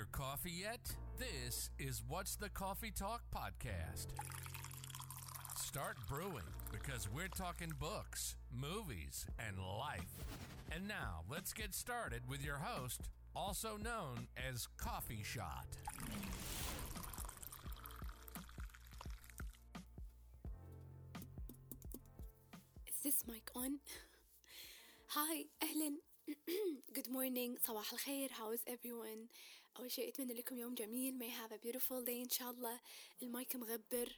your coffee yet? This is What's the Coffee Talk podcast. Start brewing, because we're talking books, movies, and life. And now, let's get started with your host, also known as Coffee Shot. Is this mic on? Hi, أهلاً. Good morning, صباح الخير, how is everyone? أول شيء أتمنى لكم يوم جميل, may have a beautiful day إن شاء الله. المايك مغبر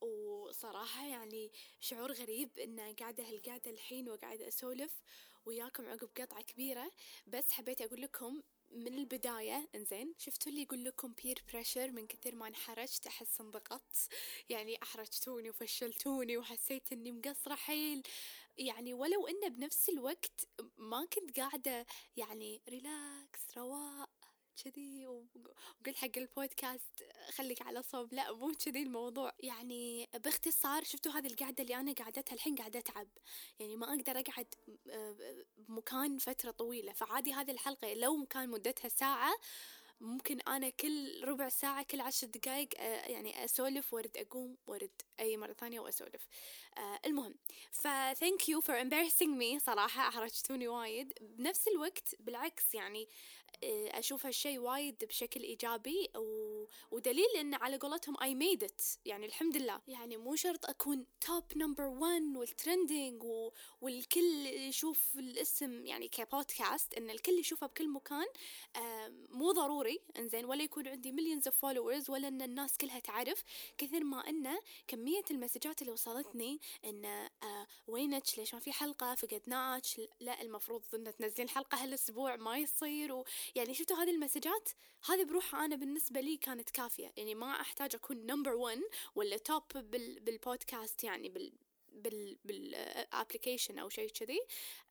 وصراحة يعني شعور غريب إن قاعدة هالقعدة الحين وقاعدة أسولف وياكم عقب قطعة كبيرة, بس حبيت أقول لكم من البداية. إنزين, شفتوا اللي يقول لكم peer pressure؟ من كثير ما انحرجت أحس انضغطت, يعني أحرجتوني وفشلتوني وحسيت أني مقصرة حيل, يعني ولو أنه بنفس الوقت ما كنت قاعدة يعني ريلاكس رواق كذي وقل حق البودكاست خليك على صوب, لا مو كذي الموضوع. يعني باختصار شفتوا هذه القعدة اللي أنا قعدتها الحين قاعدة أتعب, يعني ما أقدر أقعد بمكان فترة طويلة, فعادي هذه الحلقة لو كان مدتها ساعة ممكن أنا كل ربع ساعة كل 10 دقايق يعني أسولف, ورد أقوم ورد أي مرة ثانية وأسولف. المهم, thank you for embarrassing me, صراحة أحرجتوني وايد. بنفس الوقت بالعكس يعني أشوف هالشي وايد بشكل إيجابي ودليل إن على قولتهم I made it, يعني الحمد لله. يعني مو شرط أكون top number one والترندينج والكل يشوف الاسم, يعني كبودكاست إن الكل يشوفه بكل مكان, مو ضروري. إنزين, ولا يكون عندي millions of followers ولا أن الناس كلها تعرف, كثر ما أن كمية المسجات اللي وصلتني أن وينك ليش ما في حلقة, فقدناك, لا المفروض أن تنزلين حلقة هالأسبوع ما يصير, يعني شفتوا هذه المسجات هذه بروحها أنا بالنسبة لي كانت كافية, يعني ما أحتاج أكون number one ولا top بالبودكاست, يعني بالابليكيشن أو شيء كذي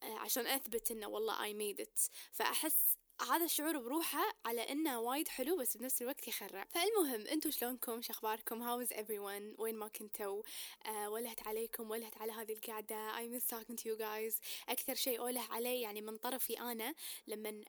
عشان أثبت أنه والله I made it. فأحس هذا الشعور بروحه على إنه وايد حلو, بس بنفس الوقت يخرع. فالمهم, أنتوا شلونكم؟ شخباركم؟ How is everyone؟ وين ما كنتوا؟ ولهت عليكم, ولهت على هذه القعدة. I miss talking to you guys. أكثر شيء أوله علي يعني من طرفي أنا لما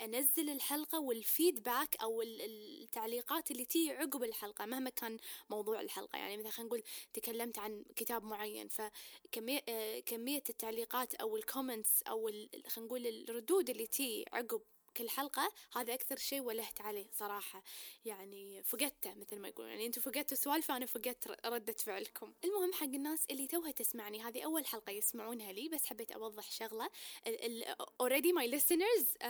أنزل الحلقة والفيدباك أو التعليقات اللي تيجي عقب الحلقة مهما كان موضوع الحلقة, يعني مثلا خلينا نقول تكلمت عن كتاب معين, فكمية التعليقات أو الكومنتس أو خلينا نقول الردود اللي تيجي عقب كل حلقة, هذا أكثر شيء ولهت عليه صراحة, يعني فقدته مثل ما يقولون, يعني أنتوا فقدتوا سوالف فأنا فقدت ردة فعلكم. المهم, حق الناس اللي توها تسمعني, هذه أول حلقة يسمعونها لي, بس حبيت أوضح شغلة. already my listeners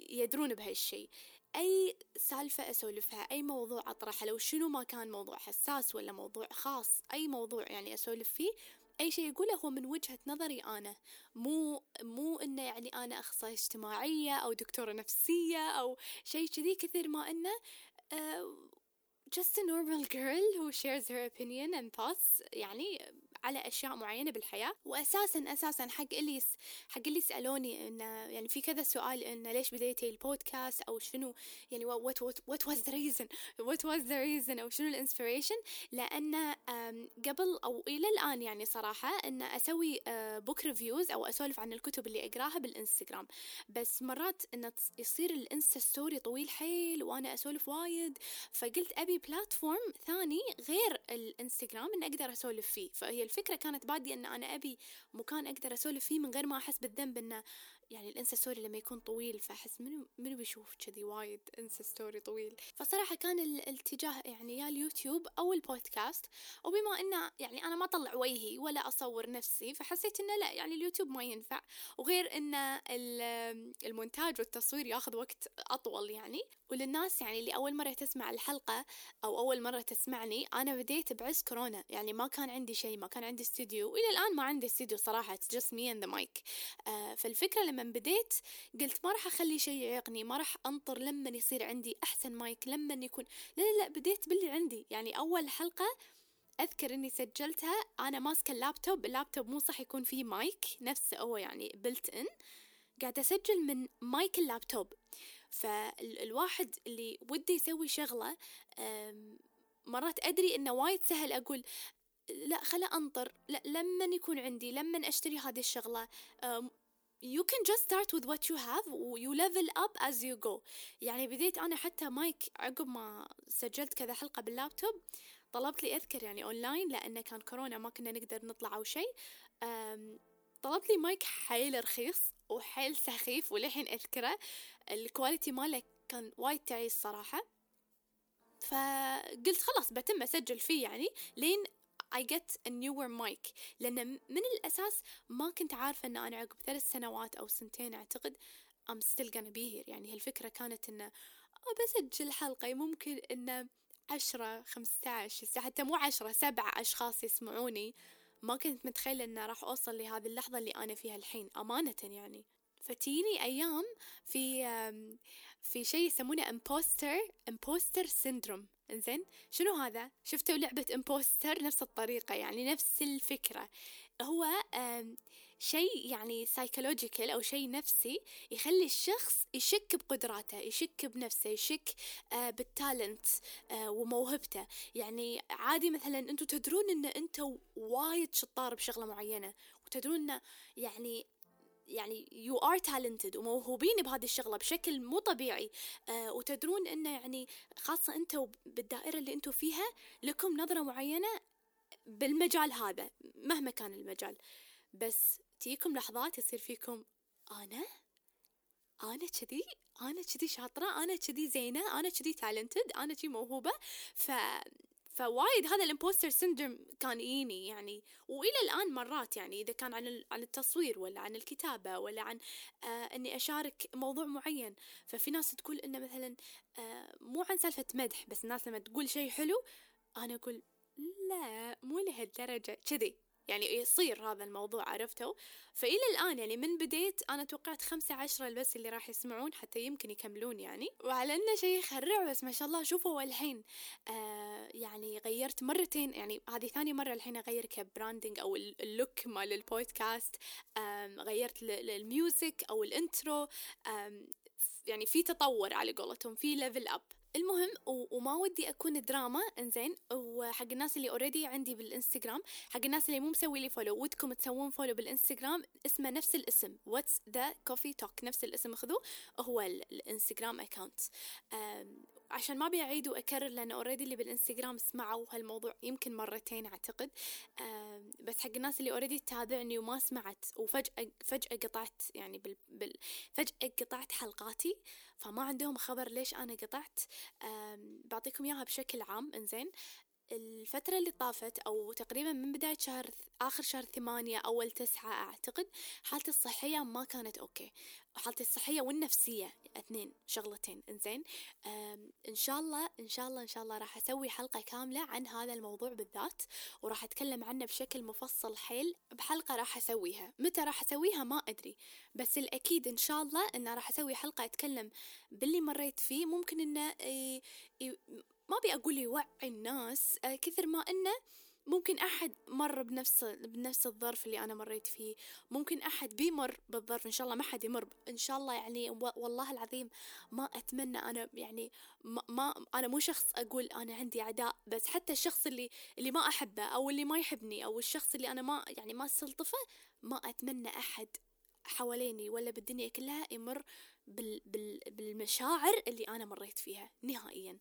يدرون بهالشيء. أي سالفة أسولفها, أي موضوع أطرحه, لو شنو ما كان, موضوع حساس ولا موضوع خاص, أي موضوع يعني أسولف فيه, أي شيء يقوله هو من وجهة نظري أنا, مو إنه يعني أنا أخصائية اجتماعية أو دكتورة نفسية أو شيء كذي, كثير ما إنه just a normal girl who shares her opinion and thoughts يعني على أشياء معينة بالحياة. وأساساً حق اللي سألوني إنه يعني في كذا سؤال إنه ليش بديتي البودكاست أو شنو, يعني what was the reason أو شنو الانسبيريشن, لأن قبل أو إلى الآن يعني صراحة إن أسوي book reviews أو أسولف عن الكتب اللي أقراها بالإنستغرام, بس مرات إن يصير الإنستا ستوري طويل حيل وأنا أسولف وايد, فقلت أبي بلاتفورم ثاني غير الإنستغرام إن أقدر أسولف فيه. فهي الفكرة كانت بادية إن أنا أبي مكان أقدر أسولف فيه من غير ما أحس بالذنب إنه يعني الإنستا ستوري لما يكون طويل فأحس منو بيشوف كذي وايد إنستا ستوري طويل. فصراحة كان الاتجاه يعني يا اليوتيوب أو البودكاست, وبما إنه يعني أنا ما أطلع وجهي ولا أصور نفسي, فحسيت إنه لا يعني اليوتيوب ما ينفع, وغير إنه المونتاج والتصوير ياخذ وقت أطول يعني. وللناس يعني اللي أول مرة تسمع الحلقة أو أول مرة تسمعني, أنا بديت بعز كورونا, يعني ما كان عندي شيء, ما كان عندي استوديو, وإلى الآن ما عندي استوديو صراحة, just me and the mic. فالفكرة لما بديت قلت ما رح أخلي شيء يعيقني, ما رح أنطر لما يصير عندي أحسن مايك, لما يكون لا بديت باللي عندي. يعني أول حلقة أذكر إني سجلتها أنا ماسكة اللابتوب مو صح يكون فيه مايك نفسه, هو يعني بلت إن, قاعدة أسجل من مايك اللابتوب. فالواحد اللي ودي يسوي شغلة مرات أدري إنه وايد سهل أقول لا خلا أنطر, لا لما يكون عندي, لما أشتري هذه الشغلة, you can just start with what you have you level up as you go. يعني بديت أنا حتى مايك عقب ما سجلت كذا حلقة باللابتوب طلبت لي أذكر يعني أونلاين لأنه كان كورونا ما كنا نقدر نطلع أو شيء. طلبت لي مايك حيل رخيص وحيل سخيف ولحين أذكره الكواليتي مالك كان وايد تعيس صراحة. فقلت خلاص بتم أسجل فيه يعني لين I get a newer mic لأن من الأساس ما كنت عارفة أن أنا عقب 3 سنوات أو 2 أعتقد I'm still gonna be here. يعني هالفكرة كانت أن بسجل حلقة ممكن أن 10 15 حتى مو 10 7 أشخاص يسمعوني. ما كنت متخيلة أن راح أوصل لهذه اللحظة اللي أنا فيها الحين أمانة يعني. فتيني أيام في شيء يسمونه Impostor Syndrome. إنزين شنو هذا؟ شفتوا لعبة Impostor نفس الطريقة يعني نفس الفكرة. هو شيء يعني psychological أو شيء نفسي يخلي الشخص يشك بقدراته يشك بنفسه يشك بالتالنت وموهبته. يعني عادي مثلا أنتوا تدرون أن أنتوا وايد شطار بشغلة معينة وتدرون أن يعني you are talented وموهوبين بهذه الشغلة بشكل مو طبيعي وتدرون أنه يعني خاصة أنتوا بالدائرة اللي أنتوا فيها لكم نظرة معينة بالمجال هذا مهما كان المجال. بس تيكم لحظات يصير فيكم أنا كذي شاطرة أنا كذي زينة أنا كذي talented أنا كذي موهوبة. فوايد هذا الامبوستر سيندروم كان يجيني يعني وإلى الآن مرات يعني إذا كان عن التصوير ولا عن الكتابة ولا عن أني أشارك موضوع معين. ففي ناس تقول إنه مثلا مو عن سالفة مدح بس الناس لما تقول شيء حلو أنا أقول لا مو لهالدرجة كذي يعني يصير هذا الموضوع عرفته. فإلى الآن يعني من بديت أنا توقعت 15 بس اللي راح يسمعون حتى يمكن يكملون يعني وعلى أنه شيء يخرع بس ما شاء الله شوفوا الحين يعني غيرت 2 مرات يعني هذه 2 مرة الحين أغير كبراندينج أو اللوك مال البودكاست. غيرت للميوزك أو الانترو يعني في تطور على قولتهم في ليفل أب. المهم وما ودي أكون دراما إنزين. وحق الناس اللي أوريدي عندي بالإنستغرام حق الناس اللي مو مسوي لي فولو ودكم تسوون فولو بالإنستغرام اسمه نفس الاسم What's the Coffee Talk نفس الاسم أخذوه هو الإنستغرام أكاونت عشان ما بيعيد وأكرر لأن أوريدي اللي بالإنستغرام سمعوا هالموضوع يمكن 2 مرات أعتقد. بس حق الناس اللي أوريدي تتابعني وما سمعت وفجأة قطعت يعني فجأة قطعت حلقاتي فما عندهم خبر ليش أنا قطعت. بعطيكم إياها بشكل عام إنزين. الفترة اللي طافت أو تقريبا من بداية شهر آخر شهر 8 أول 9 أعتقد حالتي الصحية ما كانت أوكي. حالتي الصحية والنفسية 2 شغلتين إنزين. إن شاء الله راح أسوي حلقة كاملة عن هذا الموضوع بالذات وراح أتكلم عنه بشكل مفصل حيل بحلقة راح أسويها. متى راح أسويها ما أدري بس الأكيد إن شاء الله إن راح أسوي حلقة أتكلم باللي مريت فيه. ممكن إنه ما بيقول يوعي الناس كثر ما إنه ممكن أحد مر بنفس الظرف اللي أنا مريت فيه. ممكن أحد بيمر بالظرف إن شاء الله ما حد يمر إن شاء الله يعني والله العظيم ما أتمنى. أنا يعني ما أنا مو شخص أقول أنا عندي أعداء بس حتى الشخص اللي ما أحبه أو اللي ما يحبني أو الشخص اللي أنا ما يعني ما استلطفه ما أتمنى أحد حواليني ولا بالدنيا كلها يمر بالمشاعر اللي أنا مريت فيها نهائيا.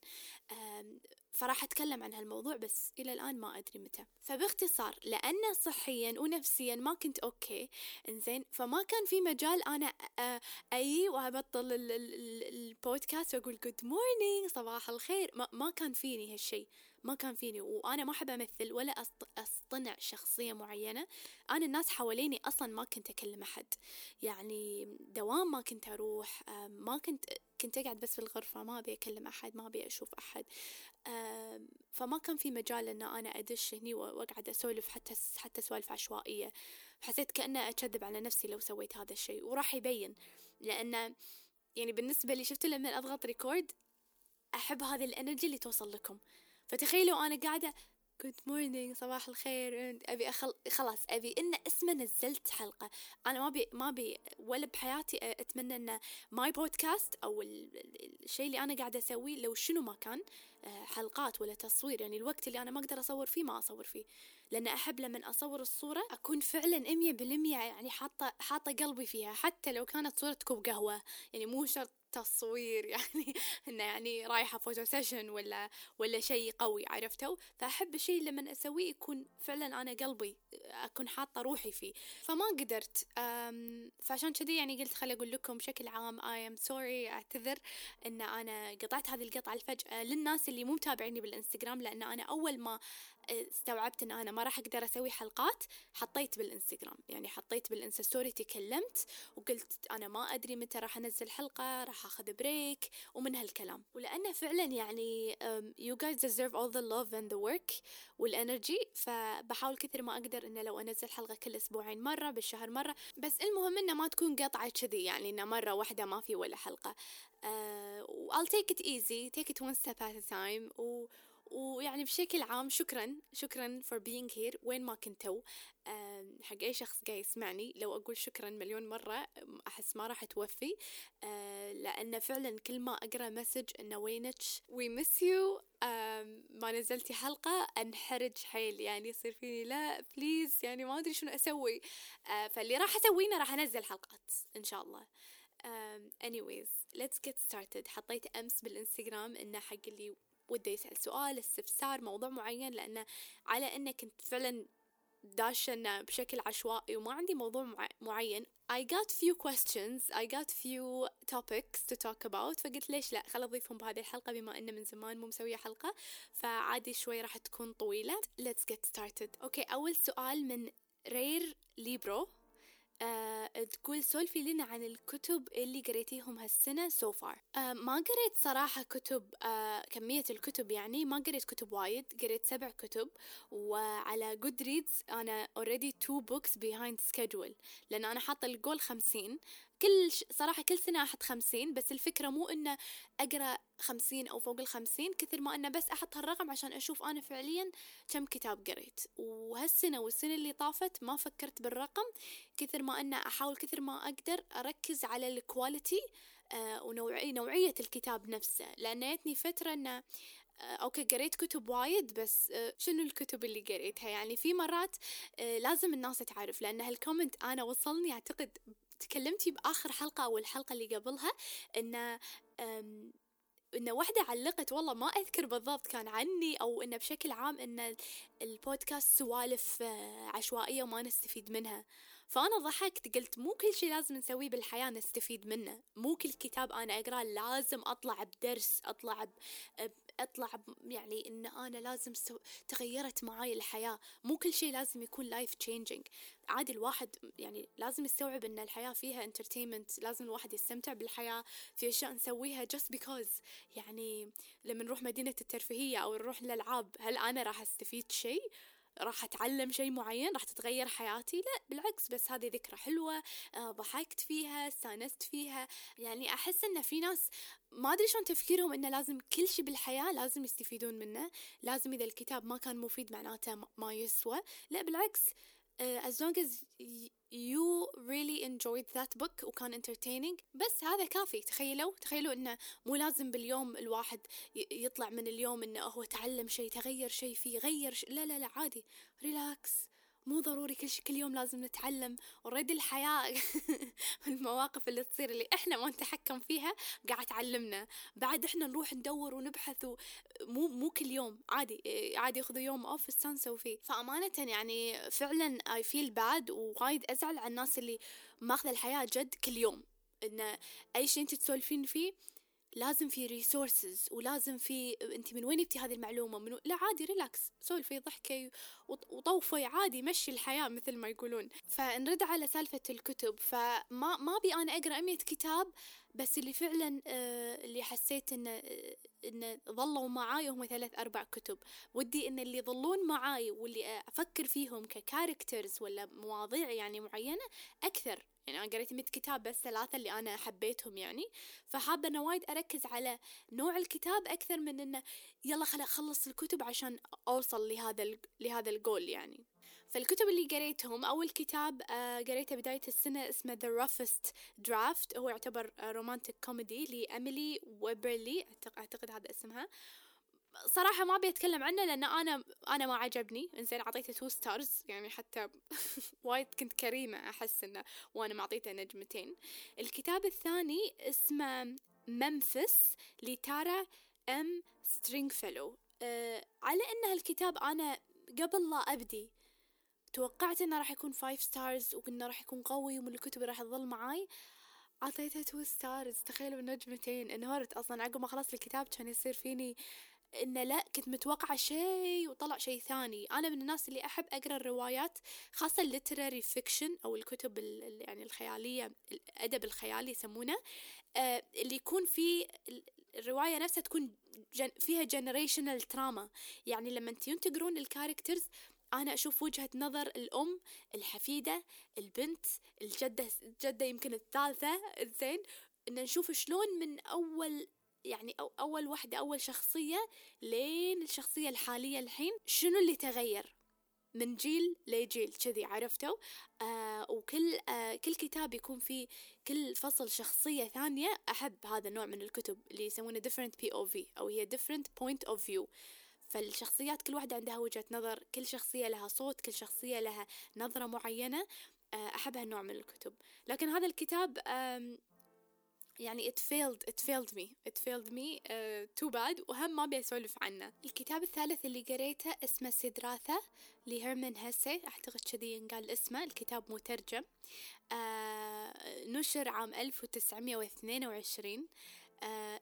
فراح أتكلم عن هالموضوع بس إلى الآن ما أدري متى. فباختصار لأن صحيا ونفسيا ما كنت أوكي إنزين فما كان في مجال أنا أي وأبطل البودكاست وأقول good morning صباح الخير. ما كان فيني هالشي ما كان فيني. وأنا ما أحب أمثل ولا أصطنع شخصية معينة. أنا الناس حواليني أصلا ما كنت أكلم أحد يعني دوام ما كنت أروح ما كنت أقعد بس في الغرفة ما أبي أكلم أحد ما أبي أشوف أحد. فما كان في مجال أن أنا أدش هني وأقعد أسولف حتى سوالف عشوائية. حسيت كأنه أكذب على نفسي لو سويت هذا الشيء وراح يبين لأن يعني بالنسبة لي شفتوا لما أضغط ريكورد أحب هذه الأنرجي اللي توصل لكم. فتخيلوا أنا قاعدة good morning صباح الخير أبي خلاص أبي إن اسمه نزلت حلقة. أنا ما بي ولا بحياتي أتمنى إن ماي بودكاست أو الشيء اللي أنا قاعدة أسويه لو شنو ما كان حلقات ولا تصوير، يعني الوقت اللي أنا ما أقدر أصور فيه ما أصور فيه، لأن أحب لما أصور الصورة أكون فعلا 100% يعني حاطة قلبي فيها، حتى لو كانت صورة كوب قهوة، يعني مو شرط تصوير يعني إنه يعني رايحة فوتو سيشن ولا شيء قوي، عرفتوا؟ فأحب الشيء لما أسويه يكون فعلا أنا قلبي، أكون حاطة روحي فيه، فما قدرت. فعشان كذي يعني قلت خلي أقول لكم بشكل عام I am sorry، أعتذر إن أنا قطعت هذه القطعة الفجأة للناس اللي مو متابعيني بالإنستغرام، لأن أنا أول ما استوعبت إن أنا ما راح أقدر أسوي حلقات حطيت بالإنستغرام، يعني حطيت بالإنستا ستوري، تكلمت وقلت أنا ما أدري متى راح أنزل حلقة، راح أخذ بريك ومن هالكلام، ولأنه فعلا يعني you guys deserve all the love and the work والأنرجي، فبحاول كثير ما أقدر إنه لو أنزل حلقة كل أسبوعين مرة، بالشهر مرة، بس المهم إنه ما تكون قطعة كذي، يعني إنه مرة واحدة ما في ولا حلقة. I'll take it easy, take it one step at a time. ويعني بشكل عام شكرا for being here وين ما كنتوا. حق أي شخص قاعد يسمعني لو أقول شكرا مليون مرة أحس ما راح توفي، لأن فعلا كل ما أقرأ مسج إنه وينك we miss you ما نزلتي حلقة أنحرج حيل، يعني يصير فيني لا بليز، يعني ما أدري شنو أسوي. فاللي راح أسوينا راح أنزل حلقات إن شاء الله. anyways let's get started. حطيت أمس بالإنستغرام إنه حق اللي وده يسأل سؤال، استفسار، موضوع معين، لأنه على أنه كنت فعلا داشة بشكل عشوائي وما عندي موضوع معين. I got few questions, I got few topics to talk about، فقلت ليش لا، خل أضيفهم بهذه الحلقة بما أنه من زمان مو مسوية حلقة، فعادي شوي راح تكون طويلة. Let's get started. أوكي، أول سؤال من رير ليبرو، تقول سولفي لنا عن الكتب اللي قريتيهم هالسنة so far. ما قريت صراحة كتب، كمية الكتب يعني ما قريت كتب وايد، قريت 7 كتب، وعلى Goodreads أنا already 2 books behind schedule، لأن أنا حاطة الجول 50. صراحة كل سنة أحط 50، بس الفكرة مو إنه أقرأ 50 أو فوق 50، كثر ما أنه بس أحط هالرقم عشان أشوف أنا فعليا كم كتاب قريت. وهالسنة والسنة اللي طافت ما فكرت بالرقم، كثر ما أنه أحاول كثر ما أقدر أركز على الكواليتي ونوعية الكتاب نفسه، لأن جتني فترة أنه أوكي قريت كتب وايد، بس شنو الكتب اللي قريتها؟ يعني في مرات لازم الناس تعرف، لأن هالكومنت أنا وصلني، أعتقد تكلمتي بآخر حلقة أو الحلقة اللي قبلها، إن واحدة علقت، والله ما أذكر بالضبط كان عني أو إن بشكل عام إن البودكاست سوالف عشوائية وما نستفيد منها. فأنا ضحكت قلت مو كل شيء لازم نسويه بالحياة نستفيد منه، مو كل كتاب أنا أقرأ لازم أطلع بدرس، أطلع يعني إن أنا لازم تغيرت معاي الحياة، مو كل شيء لازم يكون life changing. عادي الواحد يعني لازم يستوعب إن الحياة فيها entertainment، لازم الواحد يستمتع بالحياة، في أشياء نسويها just because. يعني لما نروح مدينة الترفيهية أو نروح للألعاب، هل أنا راح أستفيد شيء؟ راح أتعلم شيء معين؟ راح تتغير حياتي؟ لا بالعكس، بس هذه ذكرى حلوة، ضحكت فيها، استانست فيها. يعني أحس إن في ناس ما أدري شلون تفكيرهم إنه لازم كل شيء بالحياة لازم يستفيدون منه، لازم إذا الكتاب ما كان مفيد معناته ما يسوى. لا بالعكس، as long as you really enjoyed that book وكان entertaining، بس هذا كافي. تخيلوا إنه مو لازم باليوم الواحد يطلع من اليوم إنه هو تعلم شيء، تغير شيء فيه، لا عادي، ريلاكس، مو ضروري كل يوم لازم نتعلم. وريد الحياة المواقف اللي تصير اللي إحنا ما نتحكم فيها قاعد تعلمنا، بعد إحنا نروح ندور ونبحث، مو كل يوم، عادي خذوا يوم أوف استانسوا فيه. فأمانة يعني فعلا I feel bad ووايد أزعل على الناس اللي ماخذ الحياة جد كل يوم، إن أي شيء أنت تسولفين فيه لازم في ريسورسز، ولازم في انت من وين جبتي هذه المعلومه لا عادي، ريلاكس، سولفي، ضحكي وطوفي، عادي مشي الحياه مثل ما يقولون. فنرد على سالفه الكتب، فما ما بي انا اقرا 100 كتاب، بس اللي فعلا اللي حسيت ان ظلوا معاي هم 3-4 كتب، ودي ان اللي ظلون معاي واللي افكر فيهم ككاركترز ولا مواضيع يعني معينه اكثر. يعني أنا قريت 100 كتاب، بس 3 اللي أنا حبيتهم، يعني فحابة أنا وايد أركز على نوع الكتاب أكثر من إنه يلا خلص الكتب عشان أوصل لهذا الجول يعني. فالكتب اللي قريتهم، أول كتاب قريته بداية السنة اسمه The Roughest Draft، هو يعتبر رومانتك كوميدي لأميلي ويبرلي، أعتقد هذا اسمها. صراحة ما بيتكلم عنه لأن أنا ما عجبني، إنزين عطيته 2 stars يعني حتى وايد كنت كريمة أحس إنه، وأنا ما عطيته 2 نجمتين. الكتاب الثاني اسمه ممفيس لتارا أم سترينغفيلو. على إن هالكتاب أنا قبل لا أبدي توقعت إنه راح يكون 5 stars وإنه راح يكون قوي ومن الكتب راح تظل معاي، عطيتها 2 stars. تخيلوا 2 نجمتين، انهارت أصلا عقب ما خلصت الكتاب. كان يصير فيني إنه لا، كنت متوقعة شيء وطلع شيء ثاني. أنا من الناس اللي أحب أقرأ الروايات، خاصة الليتراري فيكشن أو الكتب يعني الخيالية، الأدب الخيالي يسمونه، اللي يكون فيه الرواية نفسها تكون فيها generational trauma. يعني لما انتي تقرون الكاركترز أنا أشوف وجهة نظر الأم، الحفيدة، البنت، الجدة يمكن الثالثة، زين إن نشوف شلون من أول يعني أول واحدة، أول شخصية لين الشخصية الحالية الحين، شنو اللي تغير من جيل لجيل كذي، عرفتوا؟ وكل كتاب يكون فيه كل فصل شخصية ثانية. أحب هذا النوع من الكتب اللي يسمونه different POV أو هي different point of view. فالشخصيات كل واحدة عندها وجهة نظر، كل شخصية لها صوت، كل شخصية لها نظرة معينة. أحب هالنوع من الكتب. لكن هذا الكتاب يعني it failed me too bad، وهم ما بيسولف عنه. الكتاب الثالث اللي قريته اسمه سيدراثا لهيرمان هيسي، أعتقد كذي ينقال اسمه. الكتاب مترجم، نشر عام 1922.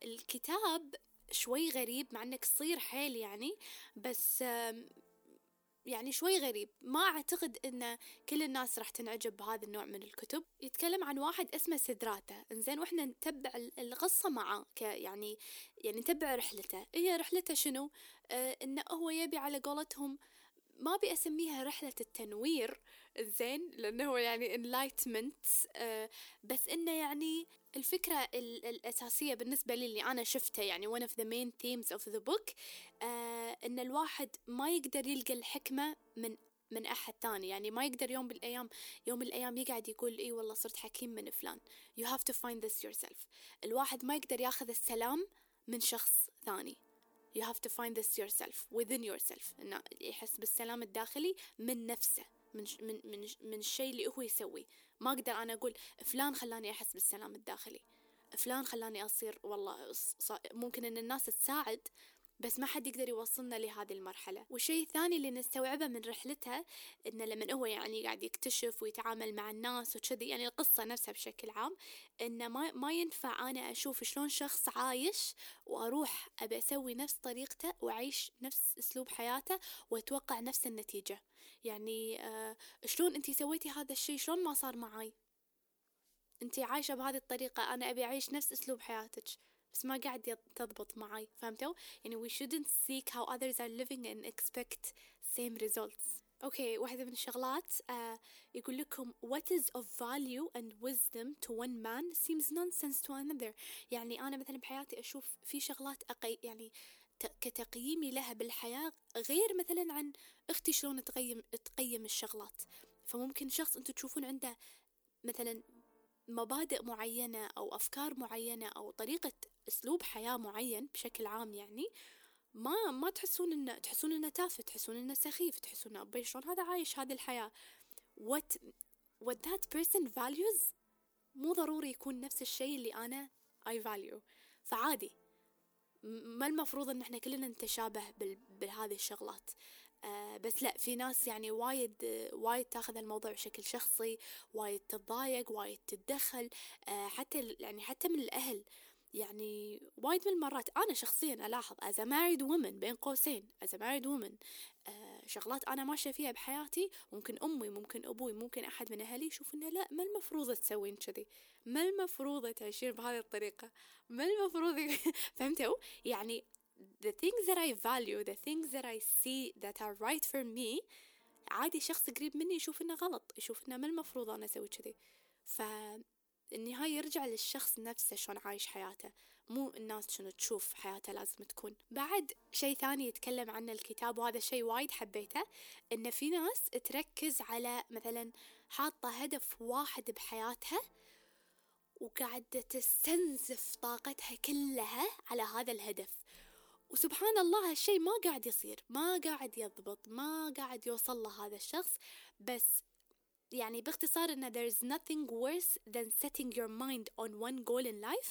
الكتاب شوي غريب مع انه قصير حيل يعني، بس يعني شوي غريب. ما أعتقد إن كل الناس راح تنعجب بهذا النوع من الكتب. يتكلم عن واحد اسمه سيدراتا، إنزين، وإحنا نتبع القصة معه، يعني نتبع رحلته. هي رحلته شنو؟ إنه هو يبي على قولتهم، ما بيسميها رحلة التنوير، إنزين، لأنه هو يعني enlightenment، بس إنه يعني الفكرة الأساسية بالنسبة لي اللي أنا شفتها يعني one of the main themes of the book، إن الواحد ما يقدر يلقى الحكمة من أحد تاني. يعني ما يقدر يوم بالأيام يقعد يقول إيه والله صرت حكيم من فلان. you have to find this yourself. الواحد ما يقدر ياخذ السلام من شخص ثاني. you have to find this yourself within yourself. إنه يحس بالسلام الداخلي من نفسه، من الشيء اللي هو يسوي. ما أقدر أنا أقول فلان خلاني أحس بالسلام الداخلي، فلان خلاني أصير والله. ممكن إن الناس تساعد بس ما حد يقدر يوصلنا لهذه المرحلة. والشيء الثاني اللي نستوعبه من رحلتها إنه لما هو يعني قاعد يكتشف ويتعامل مع الناس وكذي، يعني القصة نفسها بشكل عام، إنه ما ينفع أنا أشوف شلون شخص عايش وأروح أبي أسوي نفس طريقته وأعيش نفس أسلوب حياته وأتوقع نفس النتيجة. يعني شلون أنتي سويتي هذا الشيء، شلون ما صار معي، أنتي عايشة بهذه الطريقة، أنا أبي أعيش نفس أسلوب حياتك بس ما قاعد تضبط معي. فهمتوا؟ يعني we shouldn't seek how others are living and expect same results. أوكي، واحدة من الشغلات يقول لكم what is of value and wisdom to one man seems nonsense to another. يعني أنا مثلا بحياتي أشوف في شغلات يعني كتقييمي لها بالحياة غير مثلا عن أختي شلون تقيم الشغلات. فممكن شخص أنتوا تشوفون عنده مثلا مبادئ معينة أو أفكار معينة أو طريقة أسلوب حياة معين بشكل عام، يعني ما تحسون إنه تافه، تحسون إنه سخيف، تحسون إنه أبي شلون هذا عايش هذه الحياة. what that person values مو ضروري يكون نفس الشيء اللي أنا I value. فعادي، ما المفروض إن إحنا كلنا نتشابه بهذه الشغلات. بس لا، في ناس يعني وايد تاخذ الموضوع بشكل شخصي، وايد تتضايق، وايد تتدخل، حتى من الأهل. يعني وايد من المرات أنا شخصيا ألاحظ as a married woman، بين قوسين as a married woman، شغلات أنا ماشية فيها بحياتي، ممكن أمي، ممكن أبوي، ممكن أحد من أهلي يشوف إنه لا، ما المفروض تسوين كذي، ما المفروض تعيشين بهذه الطريقة، ما المفروض. فهمتوا؟ يعني the things that I value, the things that I see that are right for me، عادي شخص قريب مني يشوف إنه غلط، يشوف إنه ما المفروض أنا أسوي كذي. النهاية يرجع للشخص نفسه شون عايش حياته، مو الناس شنو تشوف حياته لازم تكون. بعد شيء ثاني يتكلم عنه الكتاب وهذا الشيء وايد حبيته، إن في ناس تركز على مثلا حاطة هدف واحد بحياتها وقاعدة تستنزف طاقتها كلها على هذا الهدف، وسبحان الله هالشيء ما قاعد يصير، ما قاعد يضبط، ما قاعد يوصل له هذا الشخص. بس يعني باختصار إن there is nothing worse than setting your mind on one goal in life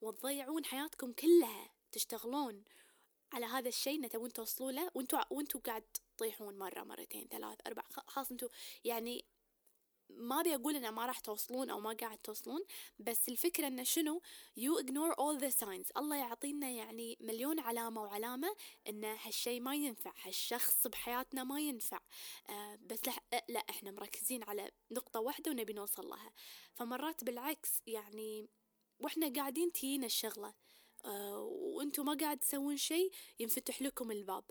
وتضيعون حياتكم كلها تشتغلون على هذا الشيء إن تبون توصلوا له، وانتوا قاعد تطيحون مرة مرتين ثلاث أربع، خاص انتوا يعني ما بيقول إن ما راح توصلون أو ما قاعد توصلون، بس الفكرة إن شنو you ignore all the signs. الله يعطينا يعني مليون علامة وعلامة إن هالشي ما ينفع، هالشخص بحياتنا ما ينفع، بس لا إحنا مركزين على نقطة واحدة ونبي نوصل لها. فمرات بالعكس يعني وإحنا قاعدين تيينا الشغلة وإنتوا ما قاعد تسوون شي ينفتح لكم الباب.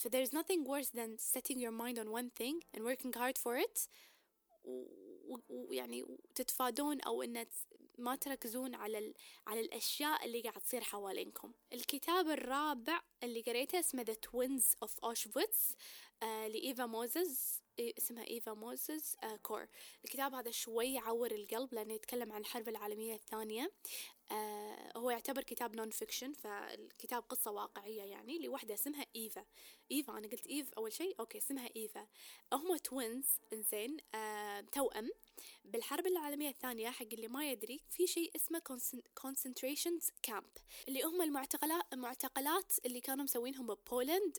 So there's nothing worse than setting your mind on one thing and working hard for it ويعني تتفادون أو إن ما تركزون على الأشياء اللي قاعد تصير حوالينكم. الكتاب الرابع اللي قريته اسمه The Twins of Auschwitz لإيفا موزز، اسمها إيفا موزز كور. الكتاب هذا شوي يعور القلب لأنه يتكلم عن الحرب العالمية الثانية. هو يعتبر كتاب نون فيكشن، فالكتاب قصة واقعية يعني لوحدة اسمها إيفا. أنا قلت إيف أول شيء، أوكي اسمها إيفا. هم توينز، إنزين، توأم بالحرب العالمية الثانية. حق اللي ما يدري في شيء اسمه concentration camp اللي هم المعتقلات اللي كانوا مسوينهم ببولند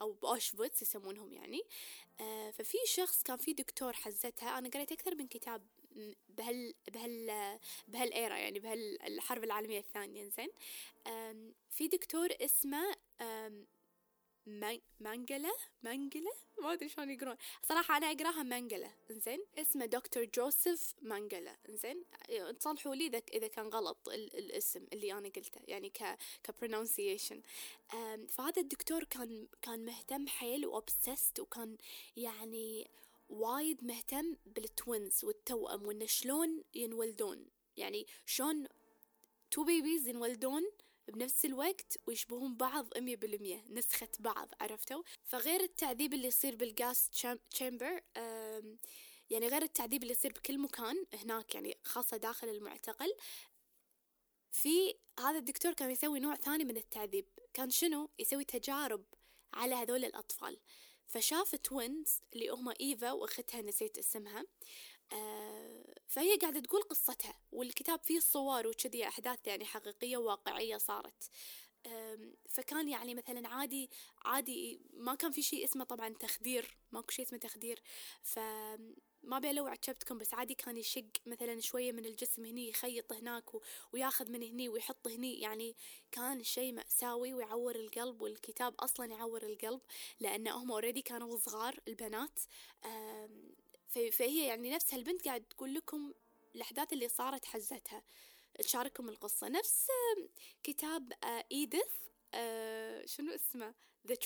أو بأوشفوتس يسمونهم يعني. ففي شخص كان في دكتور حزتها، أنا قريت أكثر من كتاب بهالإيرا يعني بهالحرب العالمية الثانية. إنزين في دكتور اسمه مانجلة ما أدري شلون يقرون صراحة، أنا أقراها مانجلة. إنزين اسمه دكتور جوزيف مانجلة. إنزين تصلحوا لي إذا كان غلط الاسم اللي أنا قلته يعني كبرونونسيشن. فهذا الدكتور كان مهتم حيل وأبسست، وكان يعني وايد مهتم بالتوينز والتوأم وإن شلون ينولدون، يعني شلون تو بيبيز ينولدون بنفس الوقت ويشبهون بعض 100%، نسخة بعض، عرفتوا؟ فغير التعذيب اللي يصير بالغاز تشامبر، يعني غير التعذيب اللي يصير بكل مكان هناك يعني خاصة داخل المعتقل، في هذا الدكتور كان يسوي نوع ثاني من التعذيب. كان شنو؟ يسوي تجارب على هذول الأطفال. فشاف توينز اللي هما إيفا وأختها نسيت اسمها، فهي قاعدة تقول قصتها، والكتاب فيه صور وكذي أحداث يعني حقيقية وواقعية صارت. فكان يعني مثلا عادي ما كان في شيء اسمه طبعا تخدير، ماكو شيء اسمه تخدير، فما بيلو عجبتكم، بس عادي كان يشق مثلا شوية من الجسم هني، يخيط هناك وياخذ من هني ويحط هني، يعني كان شيء مأساوي ويعور القلب. والكتاب أصلا يعور القلب لأن هم أوريدي كانوا صغار البنات، فهي يعني نفس هالبنت قاعد تقول لكم الأحداث اللي صارت حزتها، تشارككم القصة. نفس كتاب إيديث، شنو اسمه؟ The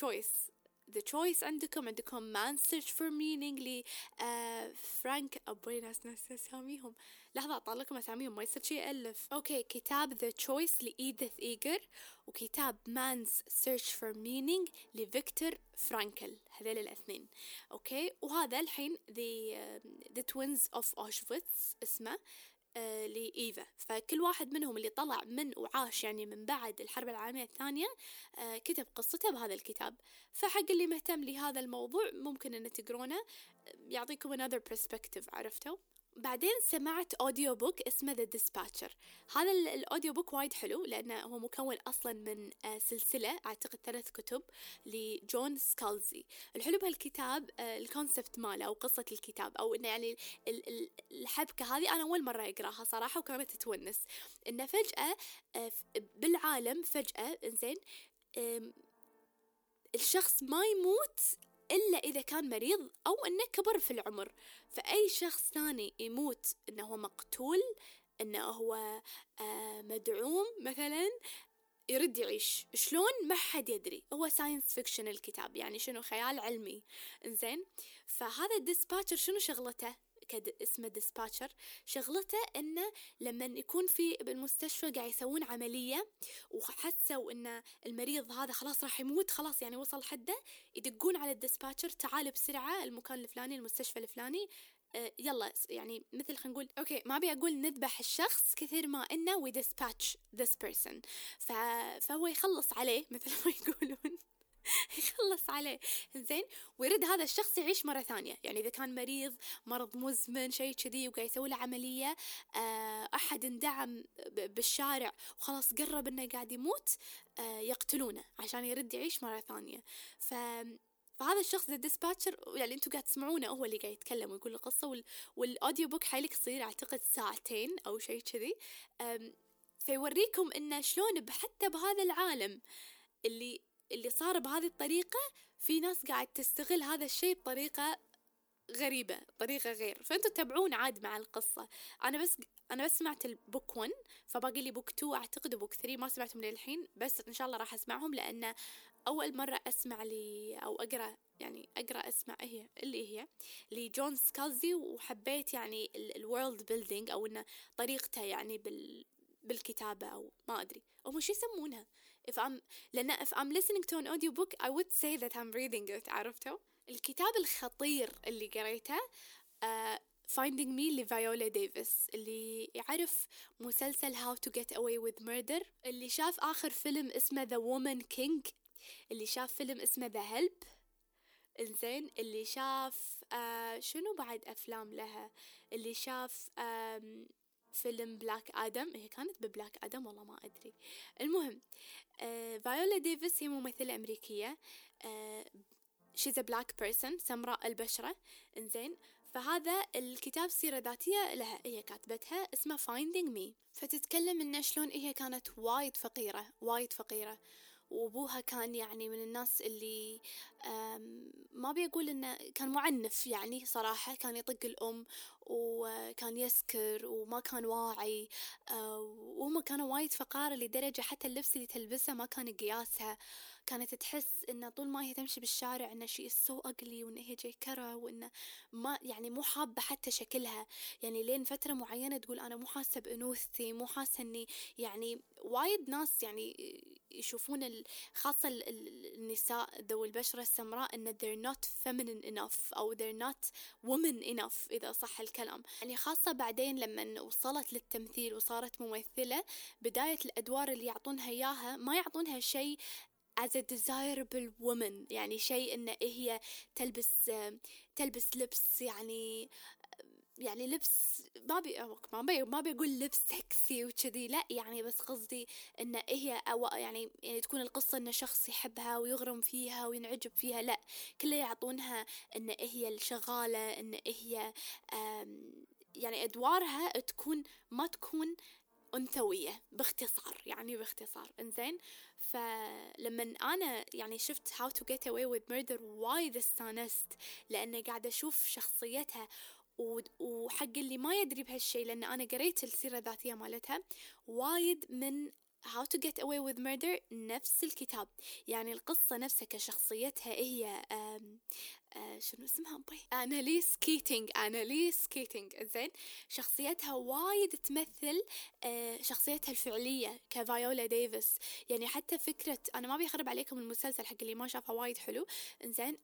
Choice عندكم Man's Search for Meaning لي فرانك أبوي، ناس أساميهم، لحظة أطلقكم أساميهم ما يصير شيء ألف. أوكي، كتاب The Choice لإيديث إيجر، وكتاب Man's Search for Meaning لفيكتور فرانكل، هذول الاثنين. أوكي، وهذا الحين The Twins of Auschwitz اسمه لإيفا. فكل واحد منهم اللي طلع من وعاش يعني من بعد الحرب العالمية الثانية كتب قصته بهذا الكتاب. فحق اللي مهتم لهذا الموضوع ممكن أن تقرونه، يعطيكم another perspective، عرفتوا؟ بعدين سمعت أوديو بوك اسمه The Dispatcher. هذا الأوديو بوك وايد حلو لأنه هو مكون أصلا من سلسلة أعتقد 3 كتب لجون سكالزي. الحلو بهالكتاب الكونسبت ماله أو قصة الكتاب، أو إنه يعني الحبكة هذه أنا أول مرة أقراها صراحة وكانت تتونس، إنه فجأة بالعالم فجأة إنزين الشخص ما يموت إلا إذا كان مريض أو إنه كبر في العمر. فأي شخص ثاني يموت إنه هو مقتول، إنه هو مدعوم مثلاً، يرد يعيش شلون ما حد يدري. هو ساينس فيكشن الكتاب، يعني شنو خيال علمي. إنزين، فهذا الديسباتشر شنو شغلته؟ اسمه ديسباتشر، شغلته انه لما يكون في بالمستشفى قاعد يسوون عملية وحسوا ان المريض هذا خلاص راح يموت، خلاص يعني وصل حده، يدقون على الديسباتشر تعال بسرعة المكان الفلاني المستشفى الفلاني، يلا يعني مثل خلينا نقول اوكي ما ابي اقول نذبح الشخص كثير ما انه وي ديسباتش ذس بيرسون، فهو يخلص عليه مثل ما يقولون يخلص عليه زين، ويرد هذا الشخص يعيش مرة ثانية. يعني إذا كان مريض مرض مزمن شيء كذي وقاعد يسوي له عملية، أحد اندعم بالشارع وخلاص قرب إنه قاعد يموت، يقتلونه عشان يرد يعيش مرة ثانية. فهذا الشخص ذا ديسباتشر يعني أنتوا قاعد تسمعونه هو اللي قاعد يتكلم ويقول القصة، والأوديو بوك حيلك صير أعتقد ساعتين أو شيء كذي، فيوريكم إنه شلون حتى بهذا العالم اللي صار بهذه الطريقة في ناس قاعد تستغل هذا الشيء بطريقة غريبة، طريقة غير. فأنتوا تتابعون عاد مع القصة. أنا بس سمعت البوك 1، فباقي لي بوك 2 أعتقد وبوك 3 ما سمعتهم للحين، بس إن شاء الله راح أسمعهم، لأن أول مرة أسمع لي أو أقرأ، يعني أقرأ أسمع هي اللي هي لجون سكالزي، وحبيت يعني الورلد بيلدينج أو إنه طريقته يعني بالكتابة أو ما أدري أو مش يسمونها. If I'm listening to an audiobook I would say that I'm reading it. عرفتوا الكتاب الخطير اللي قريته Finding Me لفيولا ديفيس، اللي يعرف مسلسل How to Get Away with Murder، اللي شاف آخر فيلم اسمه The Woman King، اللي شاف فيلم اسمه The Help، إنزين اللي شاف شنو بعد أفلام لها، اللي شاف فيلم بلاك آدم، هي كانت ببلاك آدم والله ما أدري. المهم فيولا ديفيس هي ممثلة أمريكية، she's a black person، سمراء البشرة، إنزين. فهذا الكتاب سيرة ذاتية لها هي كاتبتها اسمها Finding Me، فتتكلم إن شلون هي كانت وايد فقيرة، وايد فقيرة، وابوها كان يعني من الناس اللي ما بيقول انه كان معنف، يعني صراحة كان يطق الام وكان يسكر وما كان واعي، وهم كانوا وايد فقارة لدرجة حتى اللبس اللي تلبسه ما كان قياسها. كانت تحس انه طول ما هي تمشي بالشارع انه شيء سو اقلي، وانه هي جيكرة، وانه ما يعني مو حابة حتى شكلها، يعني لين فترة معينة تقول انا مو حاسة بانوثتي، مو حاسة اني يعني وايد ناس يعني يشوفون خاصة النساء ذو البشرة السمراء إن they're not feminine enough أو they're not women enough إذا صح الكلام. يعني خاصة بعدين لما وصلت للتمثيل وصارت ممثلة، بداية الأدوار اللي يعطونها إياها ما يعطونها شيء as a desirable woman، يعني شيء إن هي تلبس لبس يعني لبس ما بيقول لبس سكسي وكذي، لا يعني بس قصدي ان هي يعني تكون القصه ان شخص يحبها ويغرم فيها وينعجب فيها، لا كله يعطونها ان هي الشغاله، ان هي يعني ادوارها تكون ما تكون أنثوية باختصار، يعني باختصار إنزين. فلما أنا يعني شفت How to Get Away with Murder وايد استانست، لأن قاعدة أشوف شخصيتها وحق اللي ما يدري بهالشي، لأن أنا قريت السيرة الذاتية مالتها وايد من How to Get Away with Murder نفس الكتاب، يعني القصة نفسها كشخصيتها هي شنو اسمها أناليس كيتينج إنزين. شخصيتها وايد تمثل شخصيتها الفعلية كفيولا ديفيس، يعني حتى فكرة أنا ما بيخرب عليكم المسلسل حق اللي ما شافه وايد حلو إنزين.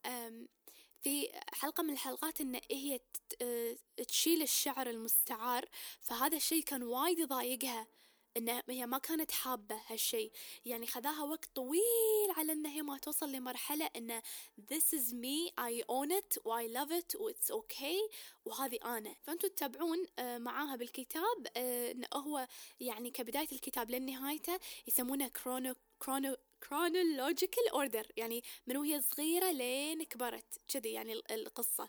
في حلقة من الحلقات إن هي تشيل الشعر المستعار، فهذا الشيء كان وايد يضايقها إن هي ما كانت حابة هالشيء، يعني خذاها وقت طويل على إن هي ما توصل لمرحلة إن this is me I own it و I love it و it's okay وهذه أنا. فأنتوا تتابعون معاها بالكتاب، إن هو يعني كبداية الكتاب لنهايته يسمونه chronological order، يعني من وهي صغيرة لين كبرت كذي، يعني القصة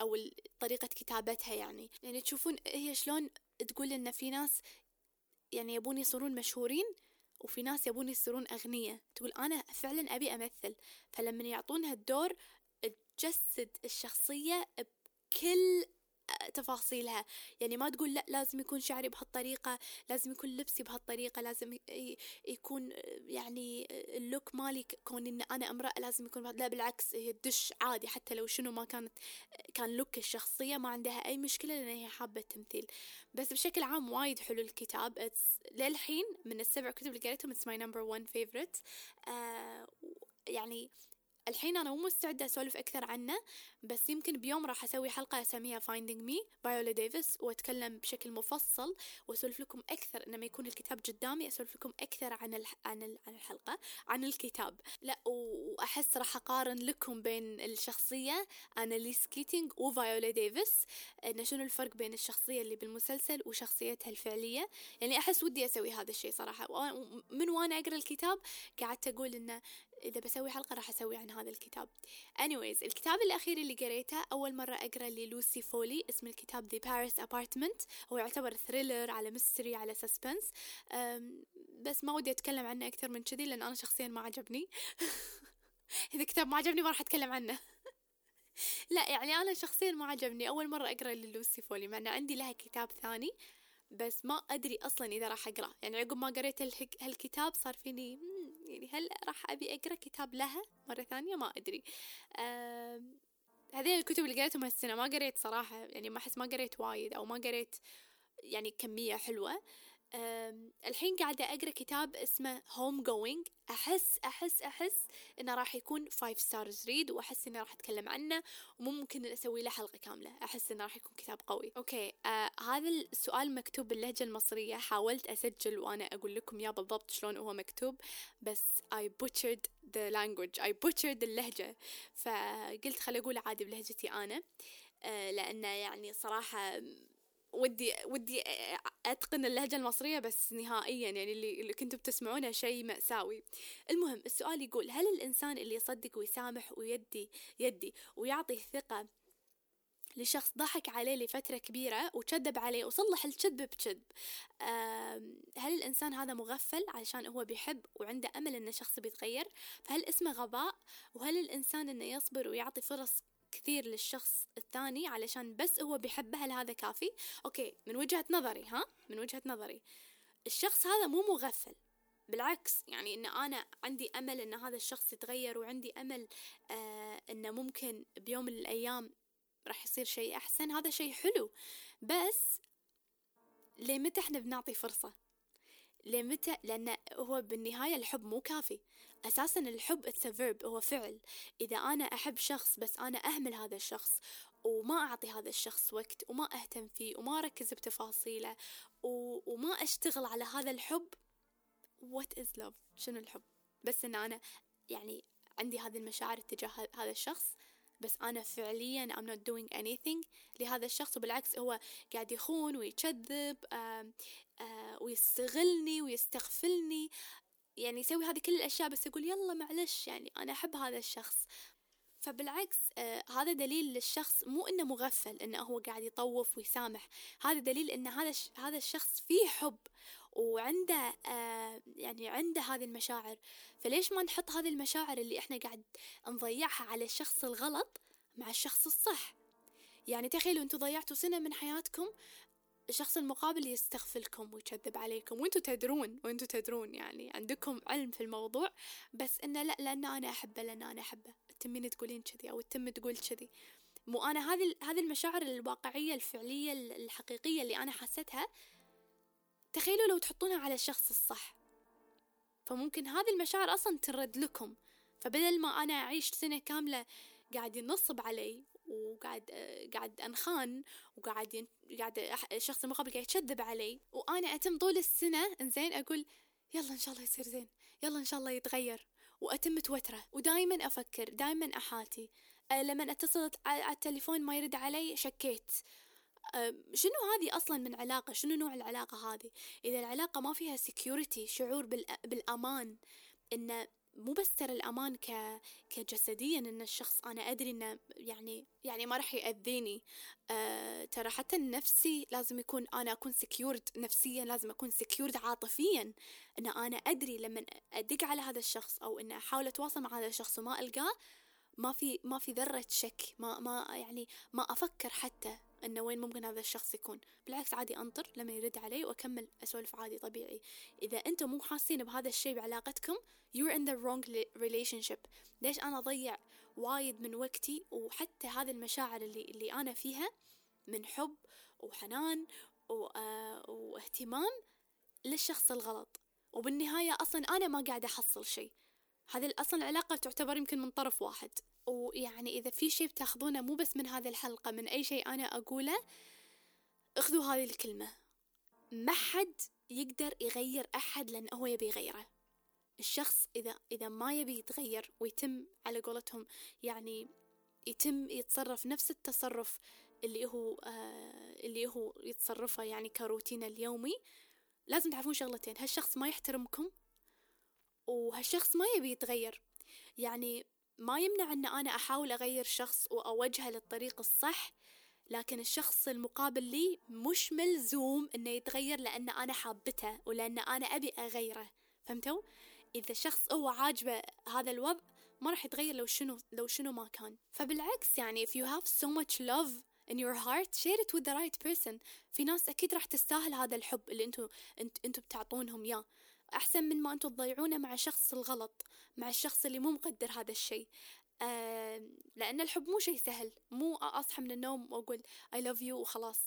أو طريقة كتابتها، يعني تشوفون هي شلون تقول إن في ناس يعني يبون يصيرون مشهورين وفي ناس يبون يصيرون أغنياء، تقول أنا فعلا أبي أمثل. فلما يعطونها الدور تجسد الشخصية بكل تفاصيلها. يعني ما تقول لا لازم يكون شعري بهالطريقة، لازم يكون لبسي بهالطريقة، لازم يكون يعني اللوك مالي كون إن أنا امرأة لازم يكون، لا بالعكس هي تدش عادي حتى لو شنو ما كان لوك الشخصية، ما عندها أي مشكلة لأن هي حابة التمثيل. بس بشكل عام وايد حلو الكتاب للحين، من السبع كتب اللي قريتهم it's my number one favorite. يعني الحين أنا مو مستعدة أسولف أكثر عنه، بس يمكن بيوم راح أسوي حلقة أسميها Finding Me فايولا ديفيس وأتكلم بشكل مفصل وأسولف لكم أكثر، إنما يكون الكتاب قدامي أسولف لكم أكثر عن الحلقة عن الكتاب. لا وأحس راح أقارن لكم بين الشخصية أناليس كيتينغ وفايولا ديفيس، إن شنو الفرق بين الشخصية اللي بالمسلسل وشخصيتها الفعلية. يعني أحس ودي أسوي هذا الشيء صراحة، من وأنا أقرأ الكتاب قعدت أقول إنه إذا بسوي حلقة راح أسوي عن هذا الكتاب. Anyways الكتاب الأخير اللي قريته أول مرة أقرأ للوسي فولي، اسم الكتاب The Paris Apartment، هو يعتبر ثريلر على ميستري على سسبنس، بس ما ودي أتكلم عنه أكثر من كذي لأن أنا شخصيا ما عجبني. إذا كتاب ما عجبني ما راح أتكلم عنه. لا يعني أنا شخصيا ما عجبني، أول مرة أقرأ للوسي فولي مع أنه عندي لها كتاب ثاني بس ما أدري أصلا إذا راح أقرأ. يعني عقب ما قريت هالكتاب صار فيني يعني هل راح أبي أقرأ كتاب لها مرة ثانية؟ ما أدري. هذين الكتب اللي قريتهم هالسنة ما قريت صراحة، يعني ما أحس ما قريت وايد أو ما قريت يعني كمية حلوة. الحين قاعدة أقرأ كتاب اسمه Home Going، أحس إنه راح يكون 5 stars read، وأحس إنه راح أتكلم عنه وممكن أسوي له حلقة كاملة، أحس إنه راح يكون كتاب قوي. أوكي هذا السؤال مكتوب باللهجة المصرية، حاولت أسجل وأنا أقول لكم يا بالضبط شلون هو مكتوب بس I butchered اللهجة، فقلت خلي أقول عادي بلهجتي أنا، لأنه يعني صراحة ودي أتقن اللهجة المصرية بس نهائيا يعني اللي كنتوا بتسمعونه شيء مأساوي. المهم السؤال يقول هل الإنسان اللي يصدق ويسامح ويدي ويعطي الثقة لشخص ضحك عليه لفترة كبيرة وكذب عليه وصلح الكذب بكذب، هل الإنسان هذا مغفل علشان هو بيحب وعنده أمل إن الشخص بيتغير؟ فهل اسمه غباء؟ وهل الإنسان إنه يصبر ويعطي فرص كثير للشخص الثاني علشان بس هو بيحبها لهذا كافي؟ أوكي من وجهة نظري، الشخص هذا مو مغفل، بالعكس يعني إن أنا عندي أمل إن هذا الشخص يتغير، وعندي أمل إنه ممكن بيوم من الأيام راح يصير شيء أحسن، هذا شيء حلو. بس ليه متى إحنا بنعطي فرصة؟ ليه متى؟ لأن هو بالنهاية الحب مو كافي أساساً، الحب it's a verb، هو فعل. إذا أنا أحب شخص بس أنا أهمل هذا الشخص وما أعطي هذا الشخص وقت وما أهتم فيه وما أركز بتفاصيله وما أشتغل على هذا الحب، what is love؟ شنو الحب؟ بس إن أنا يعني عندي هذه المشاعر تجاه هذا الشخص بس أنا فعلياً I'm not doing anything لهذا الشخص، وبالعكس هو قاعد يخون ويكذب ويستغلني ويستغفلني، يعني يسوي هذه كل الأشياء بس يقول يلا معلش يعني أنا أحب هذا الشخص. فبالعكس هذا دليل للشخص مو إنه مغفل إنه هو قاعد يطوف ويسامح، هذا دليل إن هذا الشخص فيه حب وعنده يعني عنده هذه المشاعر. فليش ما نحط هذه المشاعر اللي إحنا قاعد نضيعها على الشخص الغلط مع الشخص الصح؟ يعني تخيلوا أنتوا ضيعتوا سنة من حياتكم الشخص المقابل يستغفلكم ويكذب عليكم وانتوا تدرون يعني عندكم علم في الموضوع، بس إنه لا لأن أنا أحبه تمين تقولين كذي أو التم تقول كذي. مو أنا هذه المشاعر الواقعية الفعلية الحقيقية اللي أنا حسيتها، تخيلوا لو تحطونها على الشخص الصح فممكن هذه المشاعر أصلا ترد لكم، فبدل ما أنا أعيش سنة كاملة قاعد ينصب علي وقاعد أنخان وقاعد الشخص المقابل قاعد يكذب علي، وأنا أتم طول السنة إنزين أقول يلا إن شاء الله يصير زين، يلا إن شاء الله يتغير، وأتم متوترة ودايما أفكر دايما أحاتي، لما اتصلت على التليفون ما يرد علي شكيت، شنو هذه أصلا من علاقة؟ شنو نوع العلاقة هذه؟ إذا العلاقة ما فيها security، شعور بالأمان، إن مو بس ترى الأمان كجسديا إن الشخص أنا أدري إنه يعني ما رح يأذيني، ترى حتى نفسي لازم يكون أنا أكون secured نفسيا، لازم أكون secured عاطفيا، إن أنا أدري لما أدق على هذا الشخص أو إن أحاول أتواصل مع هذا الشخص وما ألقاه ما في ذرة شك، ما أفكر حتى أنه وين ممكن هذا الشخص يكون. بالعكس عادي أنطر لما يرد علي وأكمل أسولف عادي طبيعي. إذا أنتم مو حاسين بهذا الشيء بعلاقتكم you're in the wrong relationship. ليش أنا أضيع وايد من وقتي وحتى هذه المشاعر اللي أنا فيها من حب وحنان واهتمام للشخص الغلط، وبالنهاية أصلا أنا ما قاعدة أحصل شيء. هذه أصلا العلاقة تعتبر يمكن من طرف واحد. ويعني إذا في شيء بتاخذونه مو بس من هذه الحلقة، من أي شيء أنا أقوله، اخذوا هذه الكلمة: ما حد يقدر يغير أحد لأنه هو يبي يغيره. الشخص إذا ما يبي يتغير ويتم على قولتهم يعني يتم يتصرف نفس التصرف اللي هو يتصرفه يعني كروتينه اليومي، لازم تعرفون شغلتين: هالشخص ما يحترمكم، وهالشخص ما يبي يتغير. يعني ما يمنع أن أنا أحاول أغير شخص وأوجهه للطريق الصح، لكن الشخص المقابل لي مش ملزوم أنه يتغير لأن أنا حابته ولأن أنا أبي أغيره. فهمتوا؟ إذا الشخص هو عاجبه هذا الوضع ما راح يتغير لو شنو ما كان. فبالعكس يعني if you have so much love in your heart share it with the right person. في ناس أكيد راح تستاهل هذا الحب اللي أنتوا بتعطونهم ياه، أحسن من ما أنتوا تضيعونه مع الشخص الغلط، مع الشخص اللي مو مقدر هذا الشيء. لأن الحب مو شيء سهل، مو أصحى من النوم وأقول I love you وخلاص.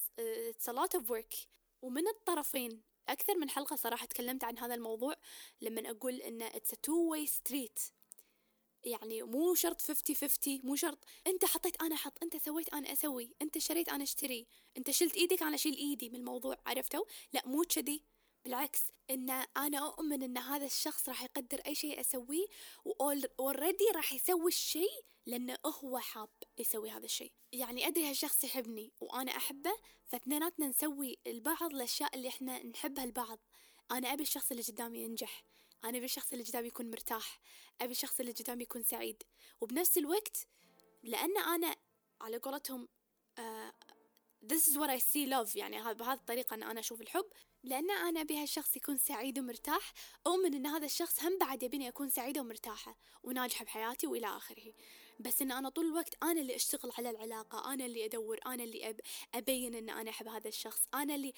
It's a lot of work. ومن الطرفين. أكثر من حلقة صراحة تكلمت عن هذا الموضوع لما أقول إن it's a two-way street. يعني مو شرط 50-50، مو شرط أنت حطيت أنا حط، أنت سويت أنا أسوي، أنت شريت أنا أشتري، أنت شلت إيدك أنا أشيل إيدي من الموضوع. عرفتوا؟ لا مو كذي. بالعكس إن أنا أؤمن إن هذا الشخص راح يقدر أي شيء أسويه وأولردي راح يسوي الشيء لأنه هو حاب يسوي هذا الشيء. يعني أدري هالشخص يحبني وأنا أحبه، فاثنيناتنا نسوي البعض الأشياء اللي إحنا نحبها البعض. أنا أبي الشخص اللي قدامي ينجح، أنا أبي الشخص اللي قدامي يكون مرتاح، أبي الشخص اللي قدامي يكون سعيد. وبنفس الوقت لأن أنا على قولتهم this is what I see love، يعني بهذه الطريقة أنا أشوف الحب، لأن أنا أبي هالشخص يكون سعيد ومرتاح، أؤمن إن هذا الشخص هم بعد يبيني أكون سعيدة ومرتاحة وناجحة بحياتي وإلى آخره. بس إن أنا طول الوقت أنا اللي أشتغل على العلاقة، أنا اللي أدور، أنا اللي أبين إن أنا أحب هذا الشخص، أنا اللي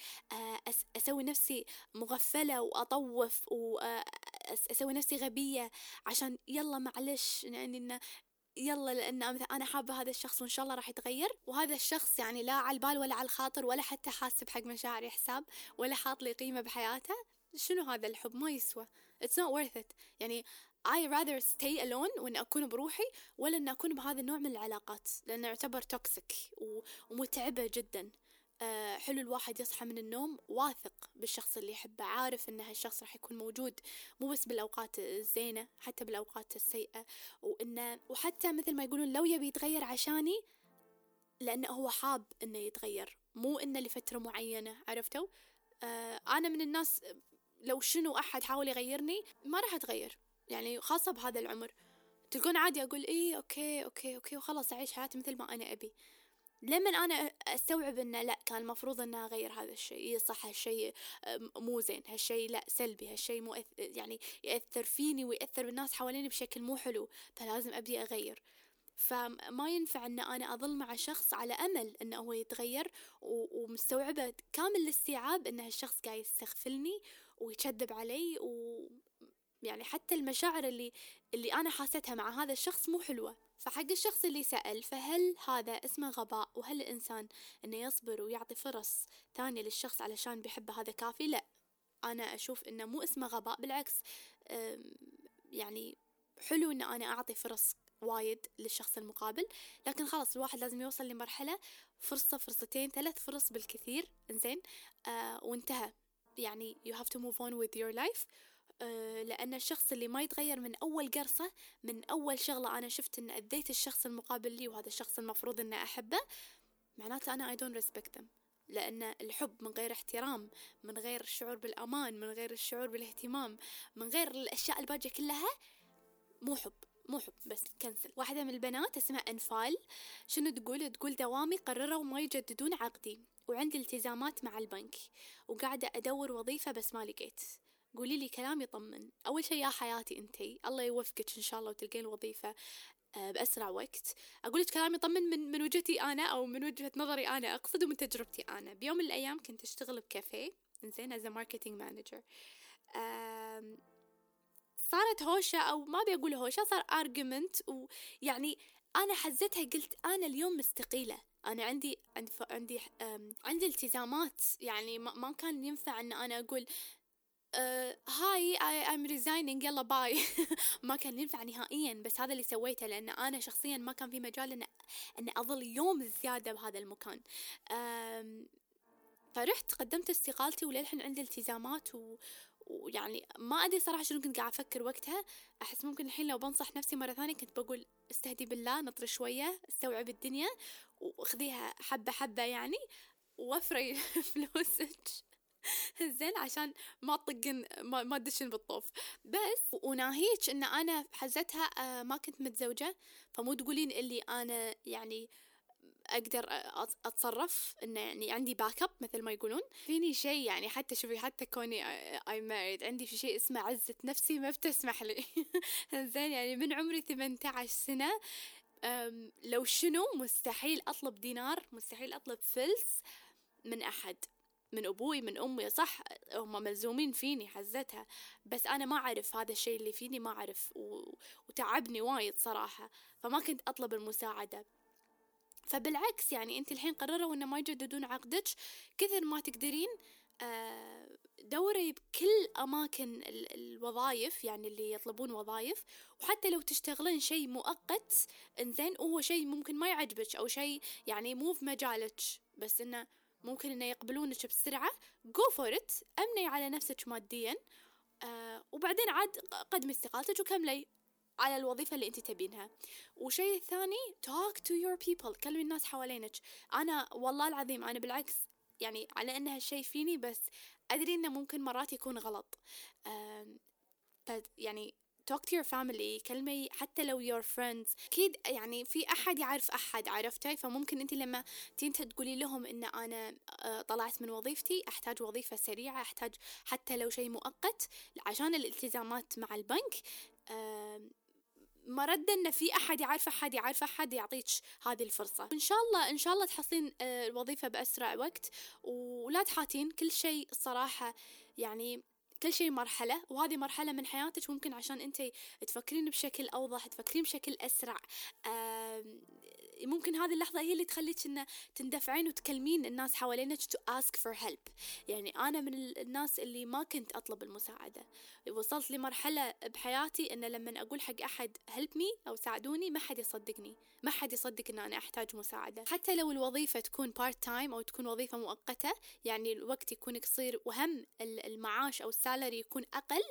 أسوي نفسي مغفلة وأطوف وأسوي نفسي غبية عشان يلا معلش يعني إن يلا لأن أنا حابة هذا الشخص وإن شاء الله راح يتغير، وهذا الشخص يعني لا على البال ولا على الخاطر ولا حتى حاسب حق مشاعري حساب ولا حاط لي قيمة بحياته. شنو هذا الحب؟ ما يسوى. It's not worth it. يعني I rather stay alone وإن أكون بروحي ولا إن أكون بهذا النوع من العلاقات، لأنه يعتبر توكسيك ومتعبة جدا. حلو الواحد يصحى من النوم واثق بالشخص اللي يحبه، عارف إن هالشخص راح يكون موجود مو بس بالأوقات الزينة حتى بالأوقات السيئة، وحتى مثل ما يقولون لو يبي يتغير عشاني لأنه هو حاب إنه يتغير، مو إنه لفترة معينة. عرفتوا؟ أنا من الناس لو شنو أحد حاول يغيرني ما راح أتغير، يعني خاصة بهذا العمر تلقون عادي أقول إيه أوكي أوكي أوكي وخلاص أعيش حياتي مثل ما أنا أبي. لمن أنا أستوعب إنه لأ كان المفروض إنه أغير هذا الشيء، صح هالشيء مو زين، هالشيء لأ سلبي، هالشيء مو يعني يأثر فيني ويأثر بالناس حواليني بشكل مو حلو، فلازم أبدي أغير. فما ينفع إن أنا أظل مع شخص على أمل إنه هو يتغير ومستوعبة كامل الاستيعاب إن هالشخص قاعد يستغفلني ويكذب علي، ويعني حتى المشاعر اللي أنا حاستها مع هذا الشخص مو حلوة. فحق الشخص اللي سأل، فهل هذا اسمه غباء؟ وهل الإنسان إنه يصبر ويعطي فرص ثانية للشخص علشان بيحبه هذا كافي؟ لا، أنا أشوف إنه مو اسمه غباء، بالعكس يعني حلو إن أنا أعطي فرص وايد للشخص المقابل، لكن خلاص الواحد لازم يوصل لمرحلة فرصة فرصتين ثلاث فرص بالكثير، إنزين وانتهى. يعني you have to move on with your life. لأن الشخص اللي ما يتغير من أول قرصة، من أول شغلة أنا شفت إن أذيت الشخص المقابل لي وهذا الشخص المفروض إن أحبه، معناته أنا I don't respect them. لأن الحب من غير احترام، من غير الشعور بالأمان، من غير الشعور بالاهتمام، من غير الأشياء الباقية كلها مو حب، مو حب. بس كنسل. واحدة من البنات اسمها أنفال، شنو تقول؟ تقول دوامي قرروا ما يجددون عقدي وعندي التزامات مع البنك وقاعدة أدور وظيفة بس ما لقيت، قولي لي كلام يطمن. أول شيء يا حياتي أنتي الله يوفقك إن شاء الله وتلقين وظيفة بأسرع وقت. أقول لك كلام يطمن من وجهتي أنا، أو من وجهة نظري أنا أقصد، ومن تجربتي أنا. بيوم من الأيام كنت أشتغل بكافيه، إنزين، as a marketing manager. صارت هوشة، أو ما بيقول هوشة، صار argument. ويعني أنا حزتها، قلت أنا اليوم مستقيلة، أنا عندي التزامات، يعني ما كان ينفع أن أنا أقول هاي I'm resigning يلا باي. ما كان ينفع نهائيا، بس هذا اللي سويته، لأن أنا شخصيا ما كان في مجال أن أظل يوم زيادة بهذا المكان. فرحت قدمت استقالتي، وللحين عندي التزامات، ويعني ما أدري صراحة شنو كنت قاعد أفكر وقتها. أحس ممكن الحين لو بنصح نفسي مرة ثانية كنت بقول استهدي بالله، نطر شوية، استوعب الدنيا، وخذيها حبة حبة يعني، ووفري فلوسك زين عشان ما تطقن ما تدشن بالطوف. بس وناهيك ان انا حزتها ما كنت متزوجة، فمو تقولين اللي انا يعني اقدر اتصرف، ان يعني عندي باك اب مثل ما يقولون فيني شيء. يعني حتى شوفي، حتى كوني I'm married عندي في شيء اسمه عزة نفسي ما بتسمح لي. زين يعني من عمري 18 سنة لو شنو مستحيل اطلب دينار، مستحيل اطلب فلس من احد، من أبوي، من أمي. صح هم ملزومين فيني حزتها، بس أنا ما أعرف هذا الشيء اللي فيني، ما أعرف، وتعبني وايد صراحة، فما كنت أطلب المساعدة. فبالعكس يعني أنت الحين قرروا إنه ما يجددون عقدك كثر ما تقدرين. دوري بكل أماكن الوظائف، يعني اللي يطلبون وظائف، وحتى لو تشتغلين شيء مؤقت إنزين، وهو شيء ممكن ما يعجبك، أو شيء يعني مو في مجالك، بس إنه ممكن إنه يقبلونك بسرعة، go for it، أمني على نفسك ماديا، وبعدين عاد قدمي استقالتك وكملي على الوظيفة اللي أنت تبينها. وشيء ثاني، talk to your people، كلمي الناس حوالينك. أنا والله العظيم أنا بالعكس، يعني على أنها الشيء فيني، بس أدري إنه ممكن مرات يكون غلط. يعني talk to your family، كلمي حتى لو your friends. أكيد يعني في أحد يعرف أحد، عرفتي؟ فممكن أنت لما تنتهي تقولي لهم إن أنا طلعت من وظيفتي، أحتاج وظيفة سريعة، أحتاج حتى لو شيء مؤقت عشان الالتزامات مع البنك، مرد إن في أحد يعرف أحد يعرف أحد يعطيك هذه الفرصة. إن شاء الله تحصلين الوظيفة بأسرع وقت، ولا تحاتين كل شيء صراحة. يعني كل شيء مرحلة، وهذه مرحلة من حياتك، ممكن عشان أنت تفكرين بشكل أوضح، تفكرين بشكل أسرع. ممكن هذه اللحظة هي اللي تخليك إن تندفعين وتكلمين الناس حوالينك to ask for help. يعني أنا من الناس اللي ما كنت أطلب المساعدة، وصلت لمرحلة بحياتي إن لما أقول حق أحد help me أو ساعدوني، ما حد يصدقني، ما حد يصدق إن أنا أحتاج مساعدة. حتى لو الوظيفة تكون part time أو تكون وظيفة مؤقتة، يعني الوقت يكون قصير، وهم المعاش أو السالري يكون أقل،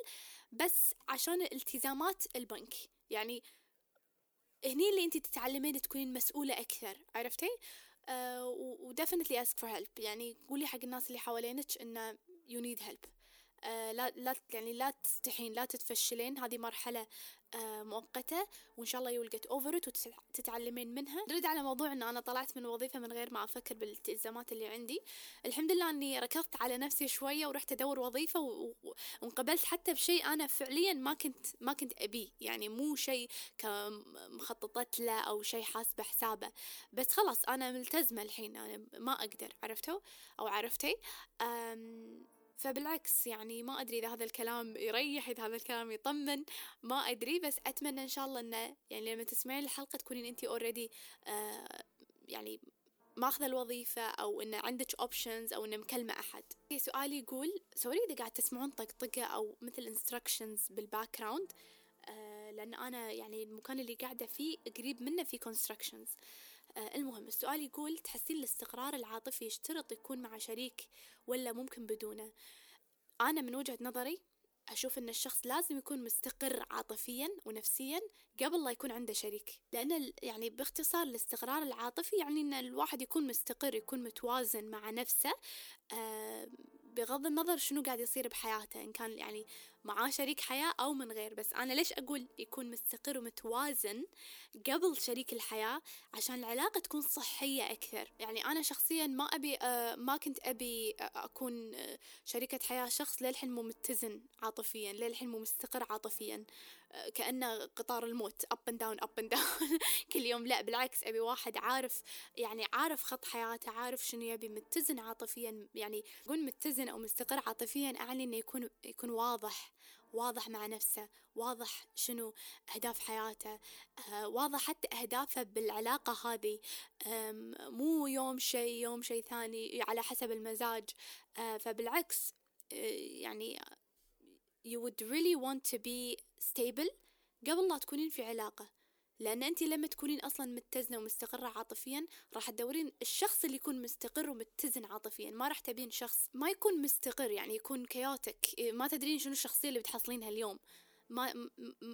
بس عشان التزامات البنك. يعني هني اللي انت تتعلمين تكونين مسؤولة اكثر، عرفتي؟ ودفنتلي ask for help، يعني قولي حق الناس اللي حوالينك ان you need help. لا تستحين، لا تتفشلين، هذه مرحلة مؤقتة، وإن شاء الله يولقت أوفرت وتتعلمين منها. نرد على موضوع إن أنا طلعت من وظيفة من غير ما أفكر بالالتزامات اللي عندي. الحمد لله أني ركضت على نفسي شوية، ورحت أدور وظيفة، وانقبلت حتى بشيء أنا فعليا ما كنت أبي، يعني مو شيء كمخططات له أو شيء حاسبة حسابه، بس خلاص أنا ملتزمة الحين، أنا ما أقدر، عرفتوا أو عرفتي؟ فبالعكس يعني ما أدري إذا هذا الكلام يريح، إذا هذا الكلام يطمن، ما أدري، بس أتمنى إن شاء الله إنه يعني لما تسمعين الحلقة تكونين أنتي already يعني ماخذة الوظيفة، أو إن عندك options، أو إن مكلمة أحد. سؤالي يقول، سوري إذا قاعد تسمعون طقطقة أو مثل instructions بالباكراوند، لأن أنا يعني المكان اللي قاعدة فيه قريب منه في constructions. المهم السؤال يقول، تحسين الاستقرار العاطفي يشترط يكون مع شريك ولا ممكن بدونه؟ أنا من وجهة نظري أشوف أن الشخص لازم يكون مستقر عاطفيا ونفسيا قبل لا يكون عنده شريك، لأن يعني باختصار الاستقرار العاطفي يعني أن الواحد يكون مستقر، يكون متوازن مع نفسه، بغض النظر شنو قاعد يصير بحياته، إن كان يعني معاه شريك حياة أو من غير. بس أنا ليش أقول يكون مستقر ومتوازن قبل شريك الحياة؟ عشان العلاقة تكون صحية أكثر. يعني أنا شخصيا ما كنت أبي أكون شريكة حياة شخص للحين مو متزن عاطفيا، للحين مو مستقر عاطفيا، كأنه قطار الموت up and down up and down كل يوم. لا بالعكس، أبي واحد عارف، يعني عارف خط حياته، عارف شنو يبي، متزن عاطفيا. يعني قول متزن أو مستقر عاطفيا أعني إنه يكون واضح مع نفسه، واضح شنو أهداف حياته، واضح حتى أهدافه بالعلاقة هذه، مو يوم شيء يوم شيء ثاني على حسب المزاج. فبالعكس يعني you would really want to be stable قبل لا تكونين في علاقة، لأن أنت لما تكونين أصلا متزنة ومستقرة عاطفيا راح تدورين الشخص اللي يكون مستقر ومتزن عاطفيا، ما راح تبين شخص ما يكون مستقر، يعني يكون كيوتك، ما تدرين شنو الشخصية اللي بتحصلينها اليوم،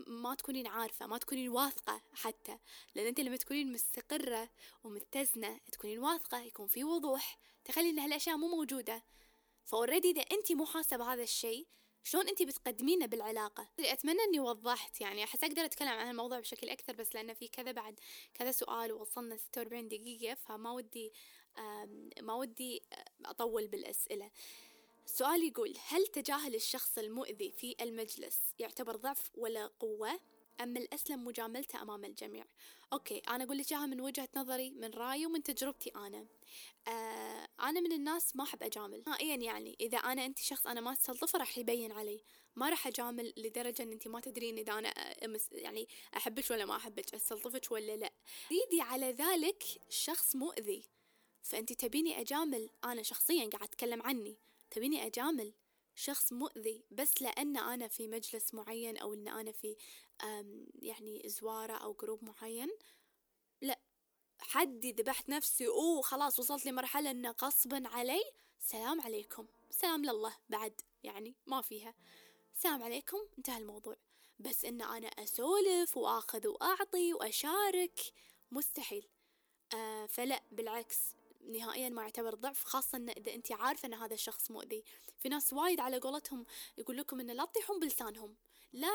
ما تكونين عارفة، ما تكونين واثقة حتى. لأن أنت لما تكونين مستقرة ومتزنة تكونين واثقة، يكون في وضوح، تخلي إن هالأشياء مو موجودة. فأوريدي إذا أنت مو حاسة بهذا الشيء شلون أنتي بتقدمينه بالعلاقة؟ أتمنى أني وضحت، يعني أحس أقدر أتكلم عن الموضوع بشكل أكثر، بس لأنه في كذا بعد كذا سؤال ووصلنا 46 دقيقة، فما ودي أطول بالأسئلة. السؤال يقول: هل تجاهل الشخص المؤذي في المجلس يعتبر ضعف ولا قوة؟ أما الأسلم مجاملته أمام الجميع؟ أوكي، أنا أقول لك إياها من وجهة نظري، من رأيي ومن تجربتي. أنا من الناس ما أحب أجامل نهائيا. يعني إذا أنت شخص أنا ما أستلطفه راح يبين علي، ما راح أجامل لدرجة أن أنت ما تدرين إذا أنا يعني أحبك ولا ما أحبك، أستلطفك ولا لا. زيدي على ذلك شخص مؤذي، فأنت تبيني أجامل؟ أنا شخصيا قاعد أتكلم عني، تبيني أجامل شخص مؤذي بس لأن أنا في مجلس معين أو أن أنا في يعني زوارة أو جروب معين؟ لا، حدي ذبحت نفسي خلاص وصلت لمرحلة أن غصبا علي سلام عليكم، سلام لله بعد، يعني ما فيها، سلام عليكم، انتهى الموضوع. بس أن أنا أسولف وأخذ وأعطي وأشارك مستحيل. فلا بالعكس نهائيا ما يعتبر ضعف، خاصة إذا أنت عارفة أن هذا الشخص مؤذي. في ناس وايد على قولتهم يقول لكم إن لا تطيحون بلسانهم، لا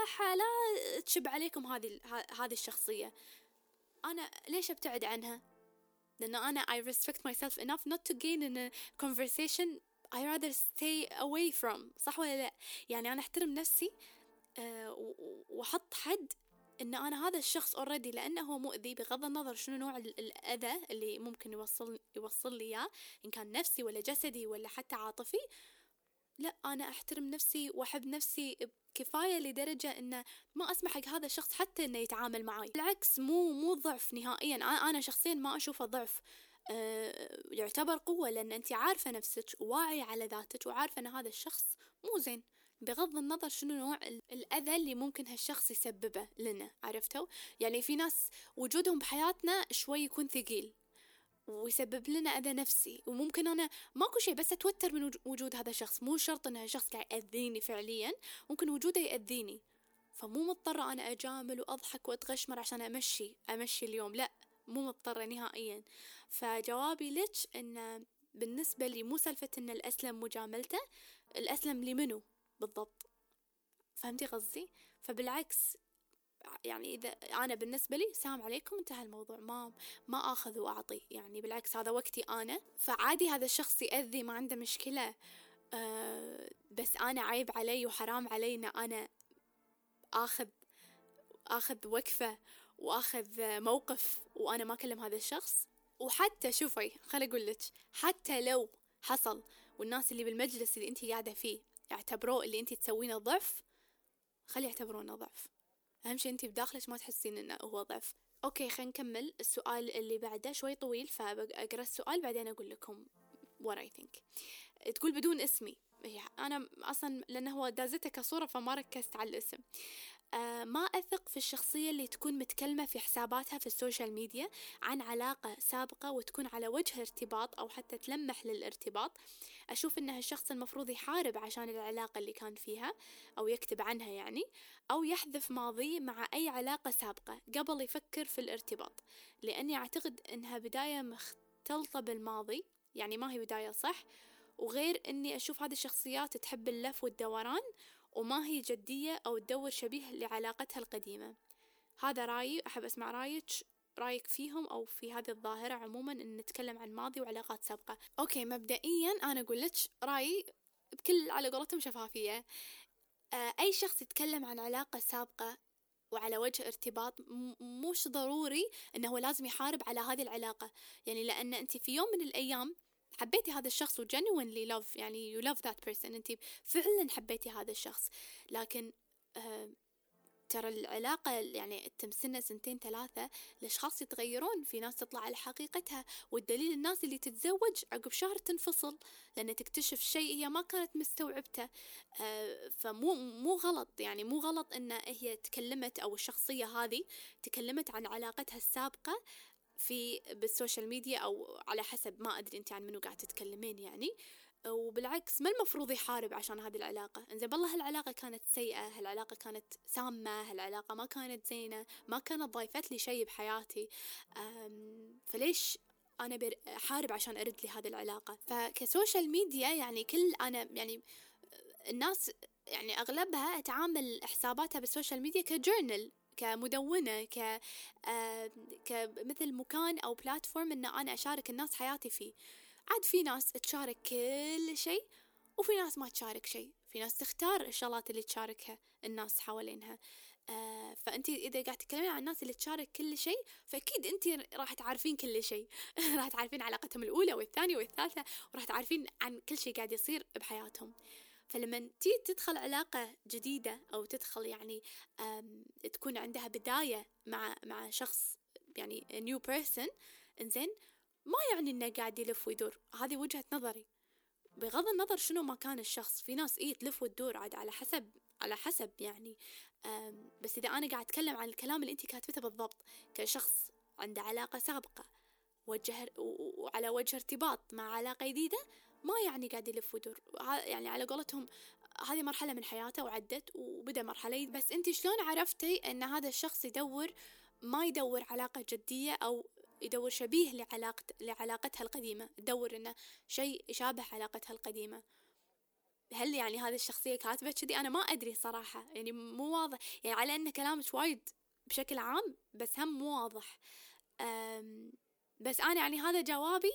تشب عليكم هذه الشخصية. أنا ليش أبتعد عنها؟ لأن أنا I respect myself enough not to gain in a conversation I rather stay away from. صح ولا لا؟ يعني أنا أحترم نفسي وحط حد إن أنا هذا الشخص already لأنه مؤذي، بغض النظر شنو نوع الأذى اللي ممكن يوصل لي إياه، إن كان نفسي ولا جسدي ولا حتى عاطفي. لا، أنا أحترم نفسي وأحب نفسي كفاية لدرجة إنه ما أسمح حق هذا الشخص حتى إنه يتعامل معي. بالعكس مو ضعف نهائيا، أنا شخصيا ما أشوفه ضعف، يعتبر قوة، لأن أنت عارفة نفسك وواعية على ذاتك وعارفة إن هذا الشخص مو زين بغض النظر شنو نوع الأذى اللي ممكن هالشخص يسببه لنا. عرفتوا؟ يعني في ناس وجودهم بحياتنا شوي يكون ثقيل ويسبب لنا أذى نفسي، وممكن أنا ماكو شيء بس أتوتر من وجود هذا الشخص، مو شرط أنه شخص قاعد يأذيني فعليا، ممكن وجوده يأذيني، فمو مضطرة أنا أجامل وأضحك وأتغشمر عشان أمشي اليوم، لا مو مضطرة نهائيا. فجوابي لك أن بالنسبة لي مو سالفة أن الأسلم مجاملته، الأسلم لمنه بالضبط، فهمتي قصدي؟ فبالعكس يعني إذا أنا بالنسبة لي سلام عليكم، انتهى الموضوع، ما أخذ وأعطي، يعني بالعكس هذا وقتي أنا، فعادي هذا الشخص يأذي ما عنده مشكلة. بس أنا عيب علي وحرام علي إن أنا أخذ وقفة وأخذ موقف وأنا ما أكلم هذا الشخص. وحتى شوفي خلي أقولك، حتى لو حصل والناس اللي بالمجلس اللي أنت قاعدة فيه يعتبروه اللي أنت تسوينه ضعف، خلي يعتبرونه ضعف، أهم شيء أنت بداخلك ما تحسين إنه هو ضعف. أوكي، خلينا نكمل السؤال اللي بعده، شوي طويل فأقرأ السؤال بعدين أقول لكم what I think. تقول بدون اسمي، أنا أصلا لأنه هو دازته كصورة فما ركزت على الاسم. ما أثق في الشخصية اللي تكون متكلمة في حساباتها في السوشيال ميديا عن علاقة سابقة وتكون على وجه ارتباط أو حتى تلمح للارتباط. أشوف إنها الشخص المفروض يحارب عشان العلاقة اللي كان فيها أو يكتب عنها، يعني أو يحذف ماضي مع أي علاقة سابقة قبل يفكر في الارتباط، لأني أعتقد إنها بداية مختلطة بالماضي، يعني ما هي بداية صح. وغير إني أشوف هذه الشخصيات تحب اللف والدوران وما هي جدية أو تدور شبيه لعلاقتها القديمة. هذا رأيي، أحب أسمع رأيك فيهم أو في هذه الظاهرة عموما، إن نتكلم عن ماضي وعلاقات سابقة. أوكي، مبدئيا أنا أقول لك رأيي بكل على قولتهم شفافية. أي شخص يتكلم عن علاقة سابقة وعلى وجه ارتباط مش ضروري أنه لازم يحارب على هذه العلاقة، يعني لأن أنت في يوم من الأيام حبيتي هذا الشخص وgenuinely love، يعني you love that person، أنت فعلا حبيتي هذا الشخص، لكن ترى العلاقة يعني تم سنة سنتين ثلاثة الأشخاص يتغيرون، في ناس تطلع على حقيقتها، والدليل الناس اللي تتزوج عقب شهر تنفصل لأن تكتشف شيء هي ما كانت مستوعبته. فمو غلط، يعني مو غلط إن هي تكلمت أو الشخصية هذه تكلمت عن علاقتها السابقة في بالسوشيال ميديا أو على حسب، ما أدري أنت عن منو قاعد تتكلمين يعني. وبالعكس ما المفروض يحارب عشان هذه العلاقة، إنزين والله هالعلاقة كانت سيئة، هالعلاقة كانت سامة، هالعلاقة ما كانت زينة، ما كانت ضايفت لي شيء بحياتي، فليش أنا أحارب عشان أرد لي هذه العلاقة؟ فكسوشيال ميديا يعني كل أنا يعني الناس يعني أغلبها تعامل حساباتها بالسوشيال ميديا كجورنال، كمدونة، كمثل مكان أو بلاتفورم إن أنا أشارك الناس حياتي فيه. عاد في ناس تشارك كل شيء وفي ناس ما تشارك شيء، في ناس تختار الشغلات اللي تشاركها الناس حوالينها. فأنت إذا قاعد تتكلمين عن الناس اللي تشارك كل شيء فأكيد أنت راح تعرفين كل شيء راح تعرفين علاقتهم الأولى والثانية والثالثة، وراح تعرفين عن كل شيء قاعد يصير بحياتهم. فلما تدخل علاقة جديدة أو تدخل يعني تكون عندها بداية مع شخص يعني new person، إنزين ما يعني إنه قاعد يلف ويدور. هذه وجهة نظري، بغض النظر شنو مكان الشخص. في ناس تلف وتدور عاد على حسب يعني، بس إذا أنا قاعد أتكلم عن الكلام اللي أنت كاتبته بالضبط كشخص عنده علاقة سابقة وعلى وجه ارتباط مع علاقة جديدة، ما يعني قاعد يلف ودور، يعني على قولتهم هذه مرحلة من حياته وعدت وبدأ مرحلة. بس أنت شلون عرفتي أن هذا الشخص يدور ما يدور علاقة جدية أو يدور شبيه لعلاقتها القديمة، يدور إنه شيء يشابه علاقتها القديمة؟ هل يعني هذه الشخصية كاتبة كذي؟ أنا ما أدري صراحة، يعني مو واضح، يعني على أن كلامك وايد بشكل عام بس هم مو واضح. بس أنا يعني هذا جوابي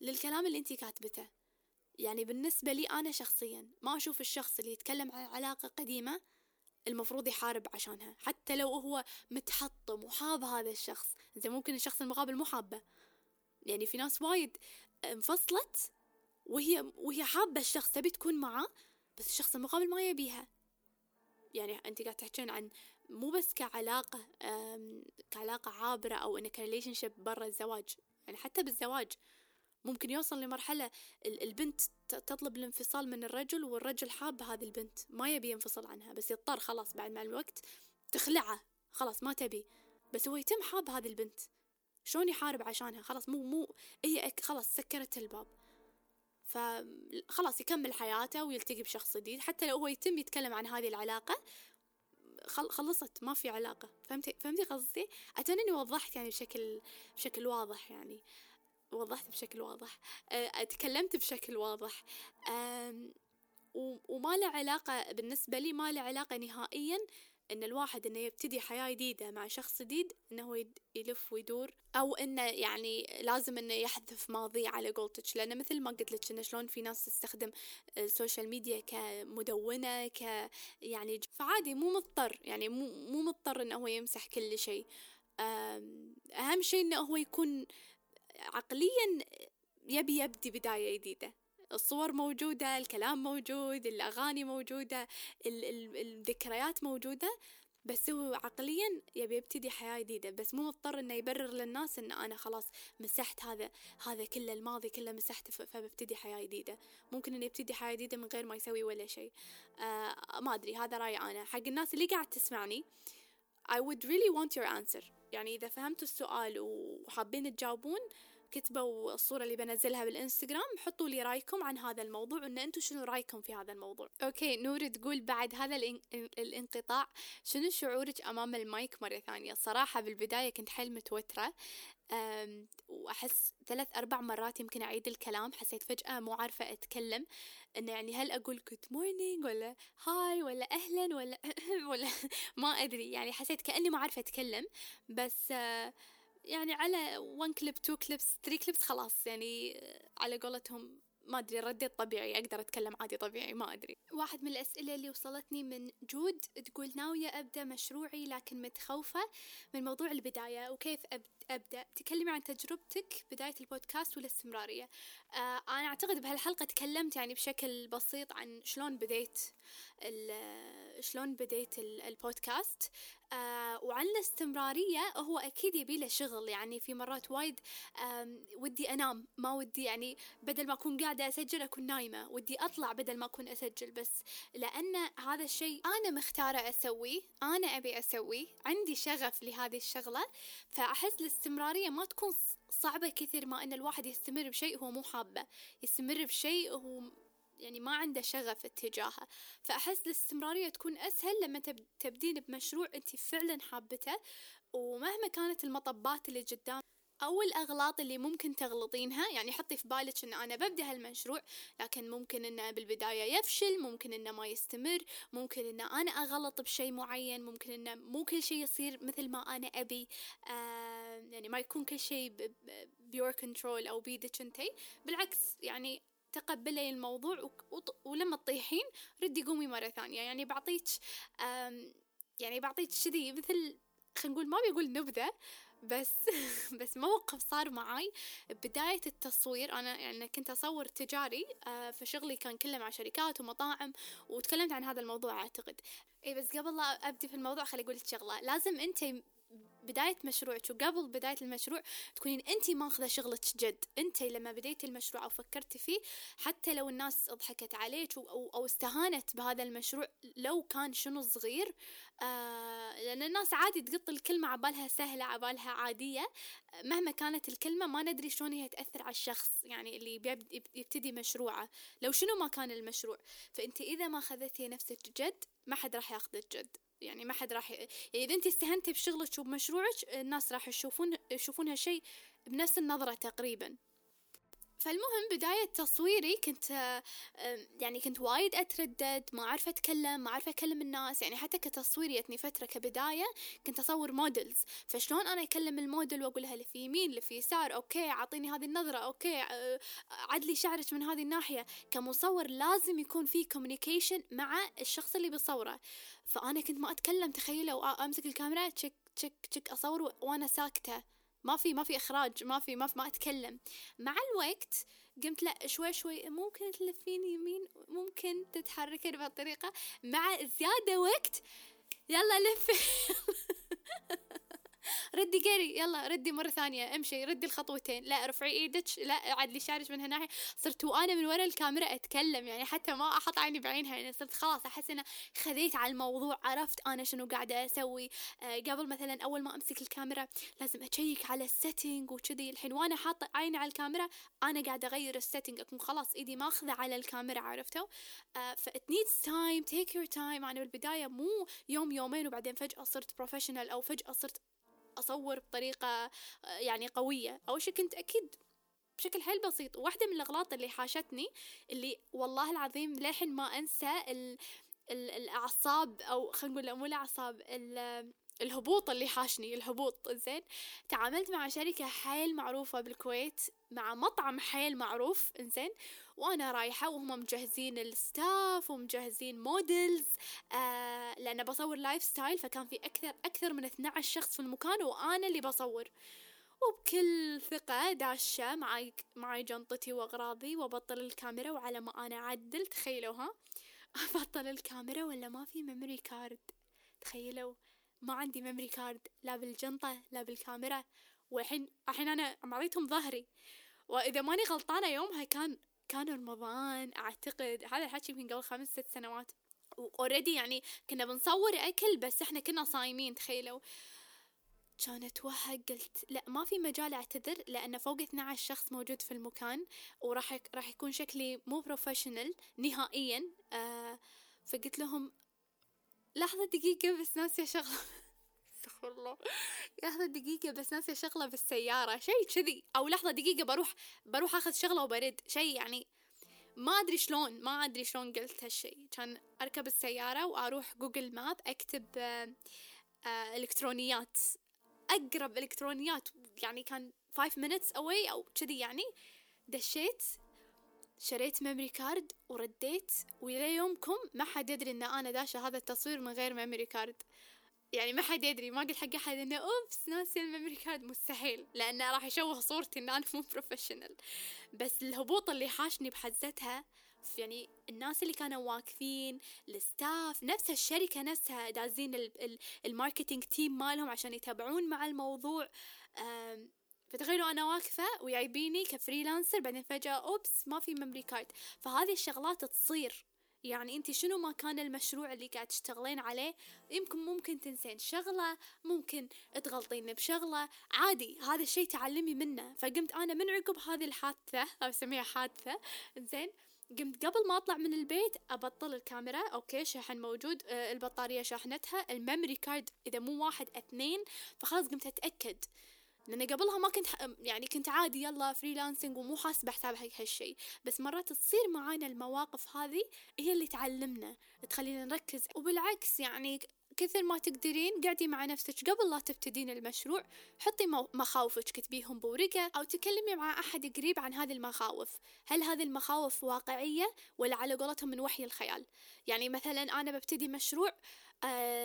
للكلام اللي أنتي كاتبته. يعني بالنسبة لي أنا شخصياً ما أشوف الشخص اللي يتكلم عن علاقة قديمة المفروض يحارب عشانها، حتى لو هو متحطم وحاب هذا الشخص. زي ممكن الشخص المقابل مو حابه، يعني في ناس وايد انفصلت وهي حابة الشخص تبي تكون معه، بس الشخص المقابل ما يبيها. يعني أنت قاعد تحكين عن مو بس كعلاقة عابرة أو إن كريليشن شيب برا الزواج، يعني حتى بالزواج ممكن يوصل لمرحلة البنت تطلب الانفصال من الرجل، والرجل حاب هذه البنت ما يبي ينفصل عنها، بس يضطر خلاص بعد مع الوقت تخلعه، خلاص ما تبي، بس هو يتم حاب هذه البنت. شلون يحارب عشانها؟ خلاص مو هي خلاص سكرت الباب، فخلاص يكمل حياته ويلتقي بشخص جديد. حتى لو هو يتم يتكلم عن هذه العلاقة خلصت، ما في علاقة. فهمتي قصدي؟ أتمنى إني وضحت يعني بشكل واضح، يعني وضحت بشكل واضح، أتكلمت بشكل واضح. وما له علاقة بالنسبة لي، ما له علاقة نهائيا إن الواحد إنه يبتدي حياة جديدة مع شخص جديد إنه يلف ويدور، أو إنه يعني لازم إنه يحذف ماضي على قولتك. لأن مثل ما قلت لك إن شلون في ناس تستخدم السوشيال ميديا كمدونة يعني فعادي، مو مضطر، يعني مو مضطر إنه هو يمسح كل شيء. أهم شيء إنه هو يكون عقليا يبدي بداية جديدة. الصور موجودة، الكلام موجود، الأغاني موجودة، الذكريات موجودة، بس هو عقليا يبي يبتدي حياة جديدة. بس مو مضطر إنه يبرر للناس إن أنا خلاص مسحت هذا كله، الماضي كله مسحته فببتدي حياة جديدة. ممكن إنه يبتدي حياة جديدة من غير ما يسوي ولا شيء. ما أدري، هذا رأيي أنا. حق الناس اللي قاعد تسمعني I would really want your answer، يعني إذا فهمتوا السؤال وحابين تجاوبون كتبه والصورة اللي بنزلها بالإنستغرام، حطوا لي رأيكم عن هذا الموضوع وإن أنتوا شنو رأيكم في هذا الموضوع. أوكي نور تقول بعد هذا الانقطاع شنو شعورك أمام المايك مرة ثانية؟ صراحة بالبداية كنت حيل متوترة، وأحس 3-4 مرات يمكن أعيد الكلام. حسيت فجأة مو عارفة أتكلم، إن يعني هل أقول good morning ولا هاي ولا أهلا ولا ما أدري، يعني حسيت كأني ما عارفة أتكلم. بس يعني على 1 clip 2 clips 3 clips خلاص، يعني على قولتهم ما أدري رديت طبيعي، أقدر أتكلم عادي طبيعي ما أدري. واحد من الأسئلة اللي وصلتني من جود تقول ناوية أبدأ مشروعي لكن متخوفة من موضوع البداية وكيف أبدأ. تكلمي عن تجربتك بداية البودكاست والاستمرارية. أنا أعتقد بهالحلقة تكلمت يعني بشكل بسيط عن شلون بديت البودكاست، وعن الاستمرارية. هو أكيد يبي له شغل، يعني في مرات وايد ودي أنام، ما ودي يعني بدل ما أكون قاعدة أسجل أكون نايمة، ودي أطلع بدل ما أكون أسجل، بس لأن هذا الشيء أنا مختارة أسويه، أنا أبي أسويه، عندي شغف لهذه الشغلة. فأحس الاستمرارية ما تكون صعبة كثير ما أن الواحد يستمر بشيء هو مو حابه، يستمر بشيء هو يعني ما عنده شغف اتجاهه. فأحس الاستمرارية تكون أسهل لما تبدين بمشروع أنت فعلا حابته، ومهما كانت المطبات اللي قدام أو الأغلاط اللي ممكن تغلطينها. يعني حطي في بالك أن أنا ببدأ هالمشروع لكن ممكن أنه بالبداية يفشل، ممكن أنه ما يستمر، ممكن أنه أنا أغلط بشيء معين، ممكن أنه مو كل شيء يصير مثل ما أنا أبي، يعني ما يكون كل شيء بيور كنترول أو بيدك انتي. بالعكس يعني تقبلي الموضوع، ولما تطيحين ردي قومي مرة ثانية. يعني بعطيك شذي مثل خلينا نقول ما بيقول نبذة، بس موقف صار معي بداية التصوير. أنا يعني كنت أصور تجاري، فشغلي كان كله مع شركات ومطاعم، وتكلمت عن هذا الموضوع أعتقد. إيه بس قبل لا أبدي في الموضوع خلي أقول لك شغلة. لازم أنت بداية مشروعك وقبل بداية المشروع تكونين أنت ماخذة شغلك جد. أنت لما بديتي المشروع أو فكرتي فيه، حتى لو الناس ضحكت عليك أو استهانت بهذا المشروع لو كان شنو صغير، لأن الناس عادي تقط الكلمة عبالها سهلة، عبالها عادية. مهما كانت الكلمة ما ندري شلون هي تأثر على الشخص يعني اللي يبتدي مشروعه لو شنو ما كان المشروع. فأنت إذا ما أخذتي نفسك جد ما حد راح ياخذك جد، يعني ما حد راح يعني إذا أنت استهنتي بشغلك وبمشروعك الناس راح يشوفونها شيء بنفس النظرة تقريبا. فالمهم بداية تصويري كنت وايد أتردد، ما عارفة أكلم الناس. يعني حتى كتصوير جتني فترة كبداية كنت أصور مودلز، فشلون أنا أكلم المودل وأقولها لفي يمين لفي يسار، أوكي عطيني هذه النظرة، أوكي عدلي شعرك من هذه الناحية. كمصور لازم يكون في كوميونيكيشن مع الشخص اللي بصوره، فأنا كنت ما أتكلم. تخيلوا أمسك الكاميرا تشك تشك تشك أصور وأنا ساكتة، ما في إخراج، ما أتكلم. مع الوقت قمت لا شوي ممكن تلفين يمين، ممكن تتحركين بهالطريقة. مع زيادة وقت يلا لفي ردي قري، يلا ردي مرة ثانية، امشي ردي الخطوتين، لا رفعي ايدك، لا عدلي شعرك من هالناحية. صرت وأنا من ورا الكاميرا أتكلم، يعني حتى ما أحط عيني بعينها. يعني صرت خلاص أحس أنا خذيت على الموضوع، عرفت أنا شنو قاعدة أسوي. قبل مثلا أول ما أمسك الكاميرا لازم أشيك على السيتنج وكذي. الحين وأنا حاطة عيني على الكاميرا أنا قاعدة أغير السيتنج، أكون خلاص إيدي ماخذة على الكاميرا، عرفتوا؟ فإت نيدز تايم، تيك يور تايم. أنا بالبداية مو يوم يومين وبعدين فجأة صرت بروفيشنال، أو فجأة صرت أصور بطريقة يعني قوية. أول شيء كنت أكيد بشكل حيل بسيط. واحدة من الأغلاط اللي حاشتني اللي والله العظيم لحين ما أنسى الأعصاب، أو خلينا نقول مو الأعصاب، الهبوط اللي حاشني. الهبوط زين، تعاملت مع شركة حيل معروفة بالكويت، مع مطعم حيل معروف إنزين، وأنا رايحة وهم مجهزين الستاف ومجهزين مودلز، لأن بصور لايف ستايل، فكان في أكثر من 12 شخص في المكان وأنا اللي بصور. وبكل ثقة داشة معي جنطتي وأغراضي، وبطل الكاميرا، وعلى ما أنا عدل تخيلوها أبطل الكاميرا ولا ما في ميموري كارد. تخيلوا ما عندي ميموري كارد، لا بالجنطة لا بالكاميرا. والحين أنا عمريتهم ظهري، وإذا ماني غلطانة يومها كان رمضان أعتقد، هذا الحكي يمكن قبل 5-6 سنوات، وأوريدي يعني كنا بنصور أكل بس إحنا كنا صايمين. تخيلوا كانت وهق قلت لا ما في مجال اعتذر لأن فوق 12 شخص موجود في المكان وراح يكون شكلي مو بروفيشنال نهائيا. فقلت لهم لحظة دقيقة بس ناسية شغلة استغفر الله لحظة دقيقة بس ناسية شغلة بالسيارة شيء كذي، أو لحظة دقيقة بروح أخذ شغلة وبرد شيء، يعني ما أدري شلون قلت هالشيء. كان أركب السيارة وأروح جوجل ماب أكتب إلكترونيات، أقرب إلكترونيات يعني كان 5 minutes away أو كذي يعني. دشيت شريت ميموري كارد ورديت، وإلى يومكم ما حد يدري إن أنا داشة هذا التصوير من غير ميموري كارد، يعني ما حد يدري، ما قلت حق أحد إنه أوبس ناسي الميموري كارد، مستحيل لأنه راح يشوه صورتي إن أنا مو بروفيشنال. بس الهبوط اللي حاشني بحزتها يعني الناس اللي كانوا واقفين، الستاف نفسها، الشركة نفسها دازين الماركتينج تيم مالهم عشان يتابعون مع الموضوع. فتخيلوا أنا واقفة ويعيبيني كفريلانسر بعدين فجأة أوبس ما في ميموري كارد. فهذه الشغلات تصير، يعني أنت شنو ما كان المشروع اللي قاعد تشتغلين عليه، ممكن تنسين شغلة، ممكن تغلطين بشغلة، عادي، هذا الشيء تعلمي منه. فقمت أنا من عقب هذه الحادثة أو سميها حادثة، زين قمت قبل ما أطلع من البيت أبطل الكاميرا، أوكي شحن موجود، البطارية شحنتها، الميموري كارد إذا مو 1 2 فخلاص قمت أتأكد، لأن قبلها ما كنت يعني كنت عادي يلا فريلانسنج ومو حاسبة حساب هالشيء. بس مرات تصير معانا المواقف هذه هي اللي تعلمنا، تخلينا نركز. وبالعكس يعني كثر ما تقدرين قاعدي مع نفسك قبل لا تبتدين المشروع، حطي مخاوفك، كتبيهم بورقة أو تكلمي مع أحد قريب عن هذه المخاوف. هل هذه المخاوف واقعية ولا على قولتهم من وحي الخيال؟ يعني مثلا أنا ببتدي مشروع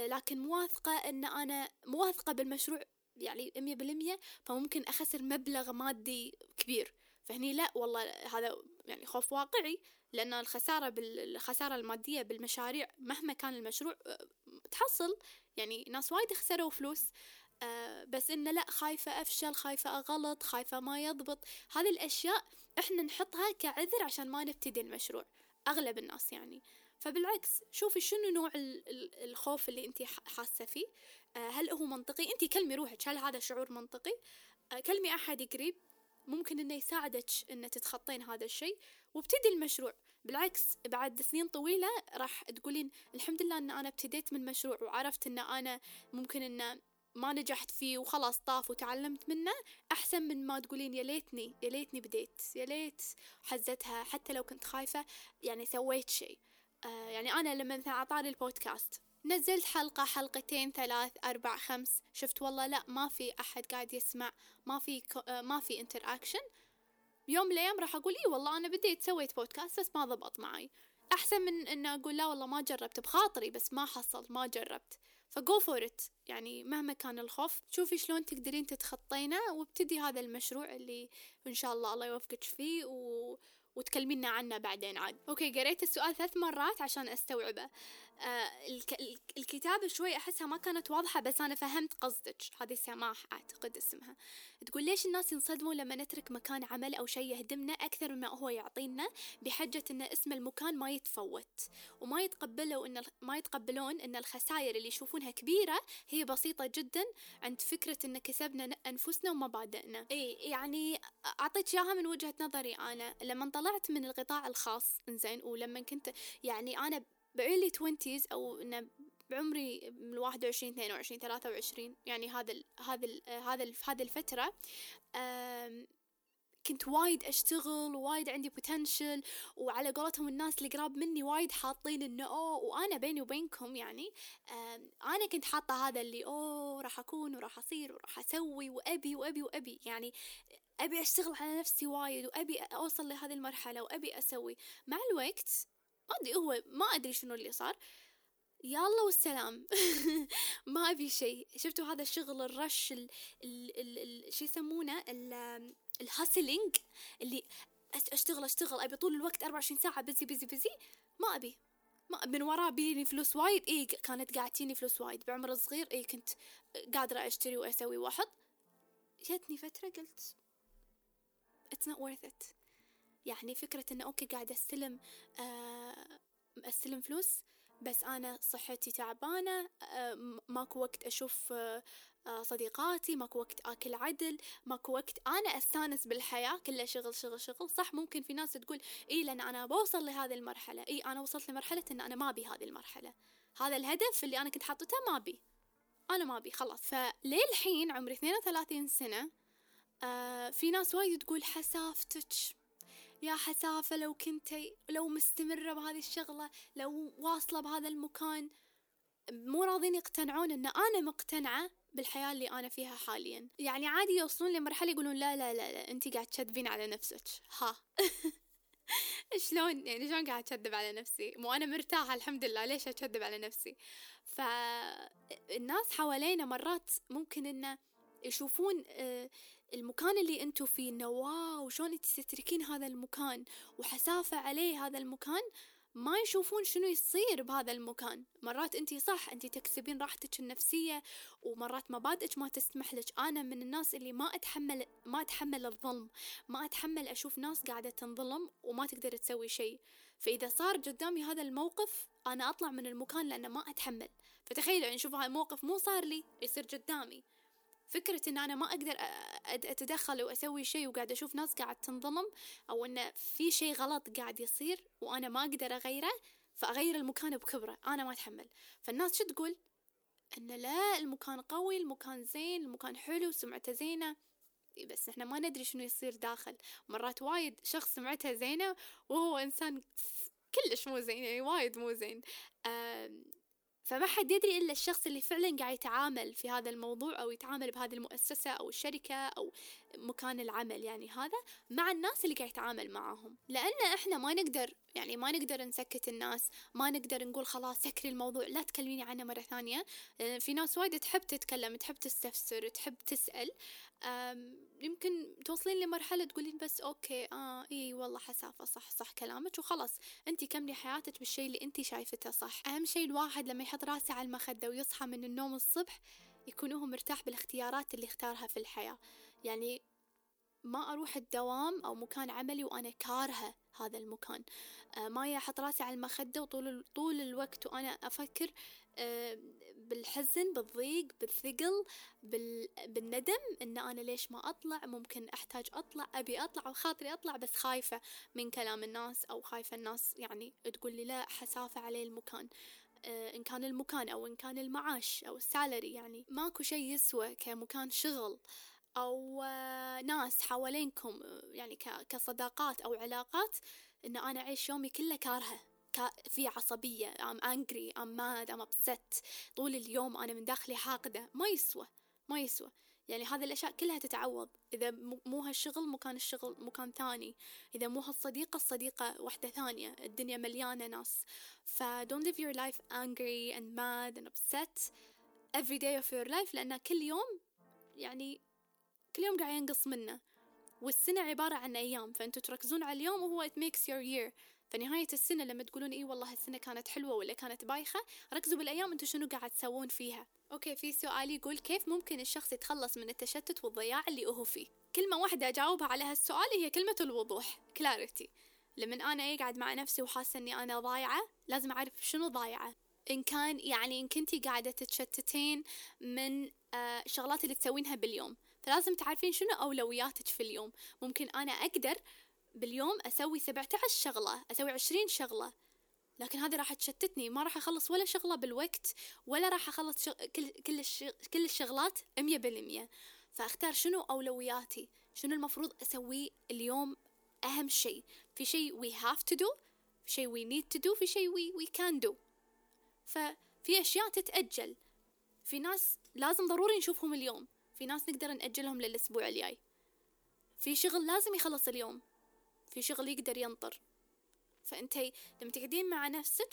لكن مواثقة أن أنا مواثقة بالمشروع يعني 100%، فممكن أخسر مبلغ مادي كبير. فهني لا والله هذا يعني خوف واقعي، لأن الخسارة المادية بالمشاريع مهما كان المشروع تحصل، يعني ناس وايد خسروا فلوس. بس إن لا، خايفة أفشل، خايفة أغلط، خايفة ما يضبط، هذه الأشياء إحنا نحطها كعذر عشان ما نبتدي المشروع أغلب الناس يعني. فبالعكس شوفي شنو نوع الخوف اللي انتي حاسة فيه، هل هو منطقي؟ انتي كلمي روحك هل هذا شعور منطقي، كلمي أحد قريب ممكن انه يساعدك ان تتخطين هذا الشيء وابتدي المشروع. بالعكس بعد سنين طويلة راح تقولين الحمد لله ان انا ابتديت من مشروع وعرفت ان انا ممكن ان ما نجحت فيه وخلاص طاف وتعلمت منه، أحسن من ما تقولين يا ليتني بديت، يا ليت حزتها حتى لو كنت خايفة يعني سويت شيء. يعني أنا لما مثلا عطاري البودكاست نزلت حلقة، حلقتين، 3 4 5، شفت والله لا ما في أحد قاعد يسمع، ما في انتراكشن، يوم من الأيام راح أقول إيه والله أنا بديت سويت بودكاست بس ما ضبط معي، أحسن من إن أقول لا والله ما جربت بخاطري بس ما حصل، ما جربت. فجو فور إت، يعني مهما كان الخوف شوفي شلون تقدرين تتخطينه وابتدي هذا المشروع اللي إن شاء الله يوفقك فيه وتكلمينا عنه بعدين عاد. أوكي قريت السؤال 3 مرات عشان أستوعبه. الكتابة شوي أحسها ما كانت واضحة بس أنا فهمت قصدك. هذه سماح أعتقد اسمها، تقول ليش الناس ينصدموا لما نترك مكان عمل أو شيء يهدمنا أكثر مما هو يعطينا، بحجة أن اسم المكان ما يتفوت وما يتقبلوا إن ما يتقبلون أن الخسائر اللي يشوفونها كبيرة هي بسيطة جدا عند فكرة أن كسبنا أنفسنا ومبادئنا. إيه يعني أعطيت إياها من وجهة نظري أنا لما طلعت من القطاع الخاص، إنزين، ولما كنت يعني أنا بعلي 20s أو إنه بعمري من 21 22 23 يعني هذا الفترة كنت وايد أشتغل وايد عندي potential، وعلى قولتهم الناس اللي قراب مني وايد حاطين إنه أوه، وأنا بيني وبينكم يعني أنا كنت حاطة هذا اللي أوه راح أكون وراح أصير وراح أسوي وأبي يعني أبي أشتغل على نفسي وايد وأبي أوصل لهذه المرحلة وأبي أسوي. مع الوقت ما أدري شنو اللي صار، يلا والسلام ما أبي شيء. شفتوا هذا الشغل الرش شي يسمونه الهاسلينج اللي أشتغل أبي طول الوقت 24 ساعة بزي، ما أبي من وراء بيني فلوس وايد. إيه كانت قاعدتيني فلوس وايد بعمر صغير، إيه كنت قادرة أشتري وأسوي واحد. جتني فترة قلت It's not worth it. يعني فكرة إن أوكي قاعدة أستلم فلوس بس أنا صحتي تعبانة، ماكو وقت أشوف صديقاتي، ماكو وقت أكل عدل، ماكو وقت أنا أستانس بالحياة، كله شغل شغل شغل. صح ممكن في ناس تقول إيه لأن أنا بوصل لهذه المرحلة، إيه أنا وصلت لمرحلة إن أنا ما أبي هذه المرحلة، هذا الهدف اللي أنا كنت حاطته ما أبي، أنا ما أبي خلاص. فللحين عمري 32 سنة في ناس وايد تقول حسافتك، يا حسافة لو كنتي، لو مستمرة بهذه الشغلة، لو واصلة بهذا المكان. مو راضين يقتنعون إن أنا مقتنعة بالحياة اللي أنا فيها حاليا. يعني عادي يوصلون لمرحلة يقولون لا لا لا, لا أنتي قاعد تشذبين على نفسك. ها شلون يعني شلون قاعد أكذب على نفسي؟ مو أنا مرتاحة الحمد لله، ليش أكذب على نفسي؟ فالناس حوالينا مرات ممكن إنه يشوفون المكان اللي أنتوا فيه، إنه واو شلون أنتي تتركين هذا المكان وحسافة عليه هذا المكان، ما يشوفون شنو يصير بهذا المكان. مرات أنتي صح أنتي تكسبين راحتك النفسية، ومرات مبادئك ما تسمح لك. أنا من الناس اللي ما أتحمل الظلم، ما أتحمل أشوف ناس قاعدة تنظلم وما تقدر تسوي شيء. فإذا صار قدامي هذا الموقف أنا أطلع من المكان لأنه ما أتحمل. فتخيلوا يعني شوفوا هالموقف مو صار لي، يصير قدامي. فكرة إن أنا ما أقدر أتدخل وأسوي شيء وقاعد أشوف ناس قاعد تنظلم، أو إن في شيء غلط قاعد يصير وأنا ما أقدر أغيره، فأغير المكان بكبره، أنا ما أتحمل. فالناس شو تقول؟ إن لا المكان قوي، المكان زين، المكان حلو، سمعته زينة. بس إحنا ما ندري شنو يصير داخل. مرات وايد شخص سمعته زينة وهو إنسان كلش مو زين، يعني وايد مو زين. فما حد يدري إلا الشخص اللي فعلا قاعد يتعامل في هذا الموضوع، أو يتعامل بهذه المؤسسة أو الشركة أو مكان العمل، يعني هذا مع الناس اللي قاعد يتعامل معاهم. لأن إحنا ما نقدر، يعني ما نقدر نسكت الناس، ما نقدر نقول خلاص سكري الموضوع لا تكلميني عنه مرة ثانية. في ناس وايد تحب تتكلم، تحب تستفسر، تحب تسأل. يمكن توصلين لمرحلة تقولين بس أوكي إيه والله حسافة، صح كلامك، وخلاص أنتي كملي حياتك بالشيء اللي أنتي شايفته صح. أهم شيء الواحد لما يحط راسه على المخدة ويصحى من النوم الصبح يكون هو مرتاح بالاختيارات اللي اختارها في الحياة. يعني ما أروح الدوام أو مكان عملي وأنا كارهة هذا المكان، ما يحط راسي على المخدة وطول الوقت وأنا أفكر بالحزن، بالضيق، بالثقل، بالندم إن أنا ليش ما أطلع، ممكن أحتاج أطلع، أبي أطلع وخاطري أطلع، بس خايفة من كلام الناس، أو خايفة الناس يعني تقول لي لا حسافة عليه المكان، إن كان المكان أو إن كان المعاش أو السالري. يعني ماكو شيء يسوى كمكان شغل أو ناس حوالينكم، يعني كصداقات أو علاقات، إن أنا أعيش يومي كله كارهة، في عصبية، I'm angry, I'm mad, I'm upset، طول اليوم أنا من داخلي حاقدة. ما يسوى يعني هذه الأشياء كلها تتعوض. إذا مو هالشغل مكان الشغل مكان ثاني، إذا مو هالصديقة الصديقة واحدة ثانية. الدنيا مليانة ناس. ف don't live your life angry and mad and upset every day of your life، لأن كل يوم قاعد ينقص منه، والسنة عبارة عن أيام، فأنتوا تركزون على اليوم وهو it makes your year. فنهاية السنة لما تقولون إيه والله السنة كانت حلوة ولا كانت بايخة، ركزوا بالأيام أنتوا شنو قاعد تسوون فيها. أوكي، في سؤال يقول كيف ممكن الشخص يتخلص من التشتت والضياع اللي هو فيه؟ كلمة واحدة أجاوبها على هالسؤال هي كلمة الوضوح، clarity. لمن أنا أقعد مع نفسي وحاسة أني أنا ضايعة، لازم أعرف شنو ضايعة. إن كنتي قاعدة تتشتتين من شغلات اللي تسوينها باليوم، فلازم تعرفين شنو أولوياتك في اليوم. ممكن أنا أقدر باليوم أسوي 17 شغلة، أسوي 20 شغلة، لكن هذا راح تشتتني، ما راح أخلص ولا شغلة بالوقت، ولا راح أخلص كل الشغلات 100%. فأختار شنو أولوياتي، شنو المفروض أسويه اليوم. أهم شيء، في شيء we have to do، في شيء we need to do، في شيء we can do. ففي أشياء تتأجل، في ناس لازم ضروري نشوفهم اليوم، في ناس نقدر نأجلهم للأسبوع الجاي، في شغل لازم يخلص اليوم، في شغل يقدر ينطر. فأنتي لما تقعدين مع نفسك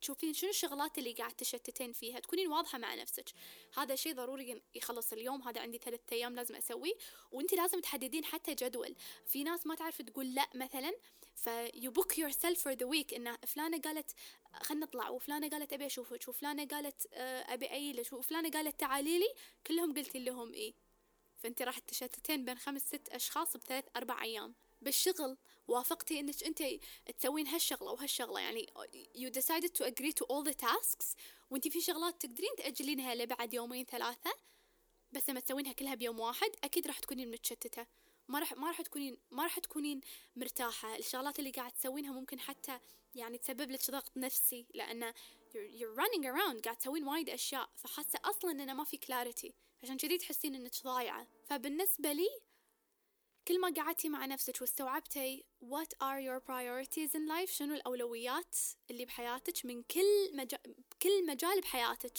تشوفين شنو الشغلات اللي قاعد تشتتين فيها، تكونين واضحة مع نفسك، هذا شيء ضروري يخلص اليوم، هذا عندي 3 أيام لازم أسويه. وأنتي لازم تحددين حتى جدول. في ناس ما تعرف تقول لأ مثلا، فيبوك يور سيلف فور ذا ويك، إن فلانة قالت خلنا نطلع، وفلانة قالت أبي أشوفك، وفلانة قالت أبي أيلك، وفلانة قالت تعالي لي، كلهم قلتي لهم إيه. فأنتي راح تشتتين بين 5-6 أشخاص ب3-4 أيام. بالشغل وافقتي انك انت تسوين هالشغله وهالشغله، يعني you decided to agree to all the tasks، وانت في شغلات تقدرين تاجلينها لبعد 2-3 أيام، بس لما تسوينها كلها بيوم واحد اكيد راح تكونين متشتته، ما راح تكونين مرتاحه. الشغلات اللي قاعد تسوينها ممكن حتى يعني تسبب لك ضغط نفسي، لان you're running around، قاعد تسوين وايد اشياء، فحاسه اصلا ان ما في كلاريتي، عشان كذي تحسين انك ضايعه. فبالنسبه لي كل ما قعدتي مع نفسك واستوعبتي what are your priorities in life، شنو الأولويات اللي بحياتك من كل مجال بحياتك،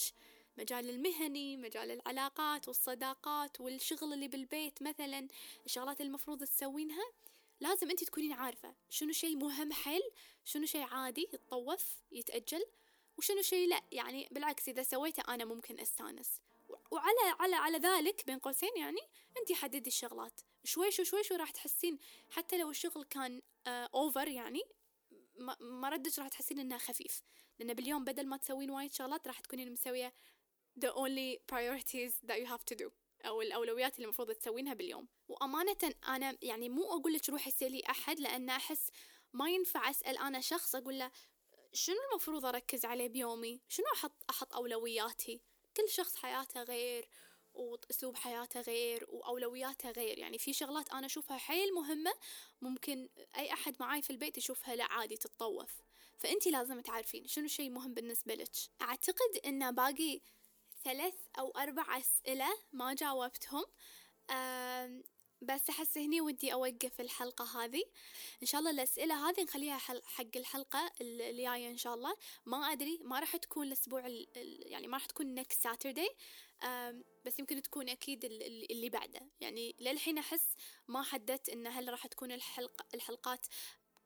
مجال المهني، مجال العلاقات والصداقات والشغل اللي بالبيت مثلا، الشغلات اللي المفروض تسوينها، لازم انت تكونين عارفة شنو شيء مهم حيل، شنو شيء عادي يتطوف يتأجل، وشنو شيء لا، يعني بالعكس إذا سويته أنا ممكن أستانس. وعلى على على ذلك بين قوسين يعني انتي حددي الشغلات شوي راح تحسين، حتى لو الشغل كان اوفر يعني ما ردش، راح تحسين انها خفيف، لان باليوم بدل ما تسوين وايد شغلات راح تكونين مسويه the only priorities that you have to do، او الاولويات اللي المفروض تسوينها باليوم. وامانه انا يعني مو اقول لك روحي سالي احد، لان احس ما ينفع اسال انا شخص اقول له شنو المفروض اركز عليه بيومي، شنو احط اولوياتي. كل شخص حياته غير، وأسلوب حياته غير، وأولوياته غير. يعني في شغلات أنا أشوفها حيل مهمة ممكن أي أحد معاي في البيت يشوفها لا عادي تتطوف، فأنتي لازم تعرفين شنو شيء مهم بالنسبة لك. أعتقد إن باقي 3 أو 4 أسئلة ما جاوبتهم، بس أحس هني ودي أوقف الحلقة هذه. إن شاء الله الأسئلة هذه نخليها حق الحلقة اللي جاية إن شاء الله. ما أدري ما راح تكون الأسبوع يعني ما راح تكون next Saturday، بس يمكن تكون أكيد اللي بعده. يعني للحين أحس ما حددت إن هل راح تكون الحلقات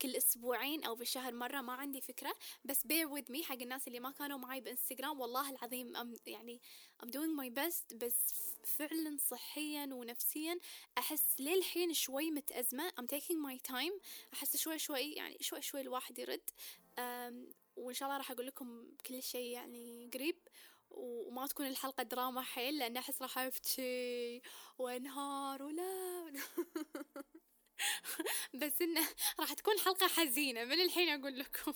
كل أسبوعين أو بالشهر مرة، ما عندي فكرة. بس bear with me حق الناس اللي ما كانوا معي بإنستغرام، والله العظيم يعني I'm doing my best، بس فعلا صحيا ونفسيا أحس للحين شوي متأزمة. I'm taking my time، أحس شوي الواحد يرد. وإن شاء الله راح أقول لكم كل شيء يعني قريب، وما تكون الحلقة دراما حيل، لأن أحس راح أبكي وأنهار ولا بس إنه راح تكون حلقة حزينة من الحين أقول لكم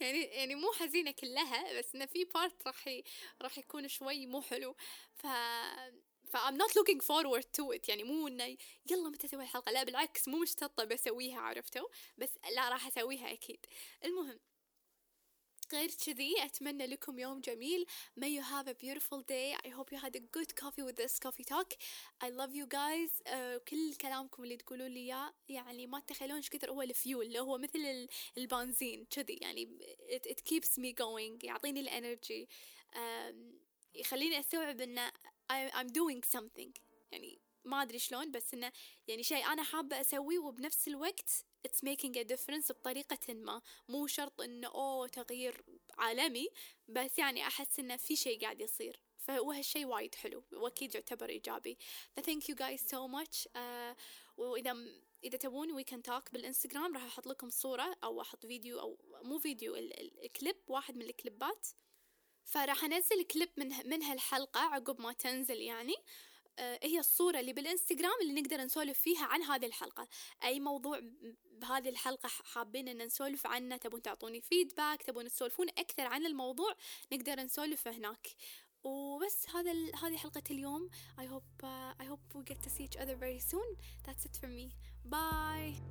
يعني مو حزينة كلها، بس إنه في بارت راح يكون شوي مو حلو. I'm not looking forward to it، يعني مو إنه يلا متى أسوي الحلقة، لا بالعكس مو مشتطة بسويها، عرفتوا؟ بس لا راح أسويها أكيد. المهم غير كذي أتمنى لكم يوم جميل. May you have a beautiful day. I hope you had a good coffee with this coffee talk. I love you guys. كل كلامكم اللي تقولوا لي يا يعني ما تتخيلون شكتر هو الفيول، اللي هو مثل البنزين كذي، يعني it keeps me going، يعطيني الانرجي، يخليني أستوعب إن I'm doing something، يعني ما أدري شلون، بس إنه يعني شيء أنا حابة أسويه، وبنفس الوقت it's making a difference بطريقة ما. مو شرط إنه تغيير عالمي، بس يعني أحس إنه في شيء قاعد يصير، فهالشيء وايد حلو وأكيد يعتبر إيجابي. thank you guys so much. وإذا تبون we can talk بالإنستغرام راح أحط لكم صورة أو أحط فيديو، أو مو فيديو، الكليب، واحد من الكليبات، فراح أنزل كليب من هالحلقة عقب ما تنزل. يعني هي الصورة اللي بالإنستغرام اللي نقدر نسولف فيها عن هذه الحلقة، أي موضوع بهذه الحلقة حابين إن نسولف عنه، تبون تعطوني فيدباك، تبون تسولفون أكثر عن الموضوع، نقدر نسولف هناك. وبس هذه حلقة اليوم. I hope we get to see each other very soon. That's it for me. Bye.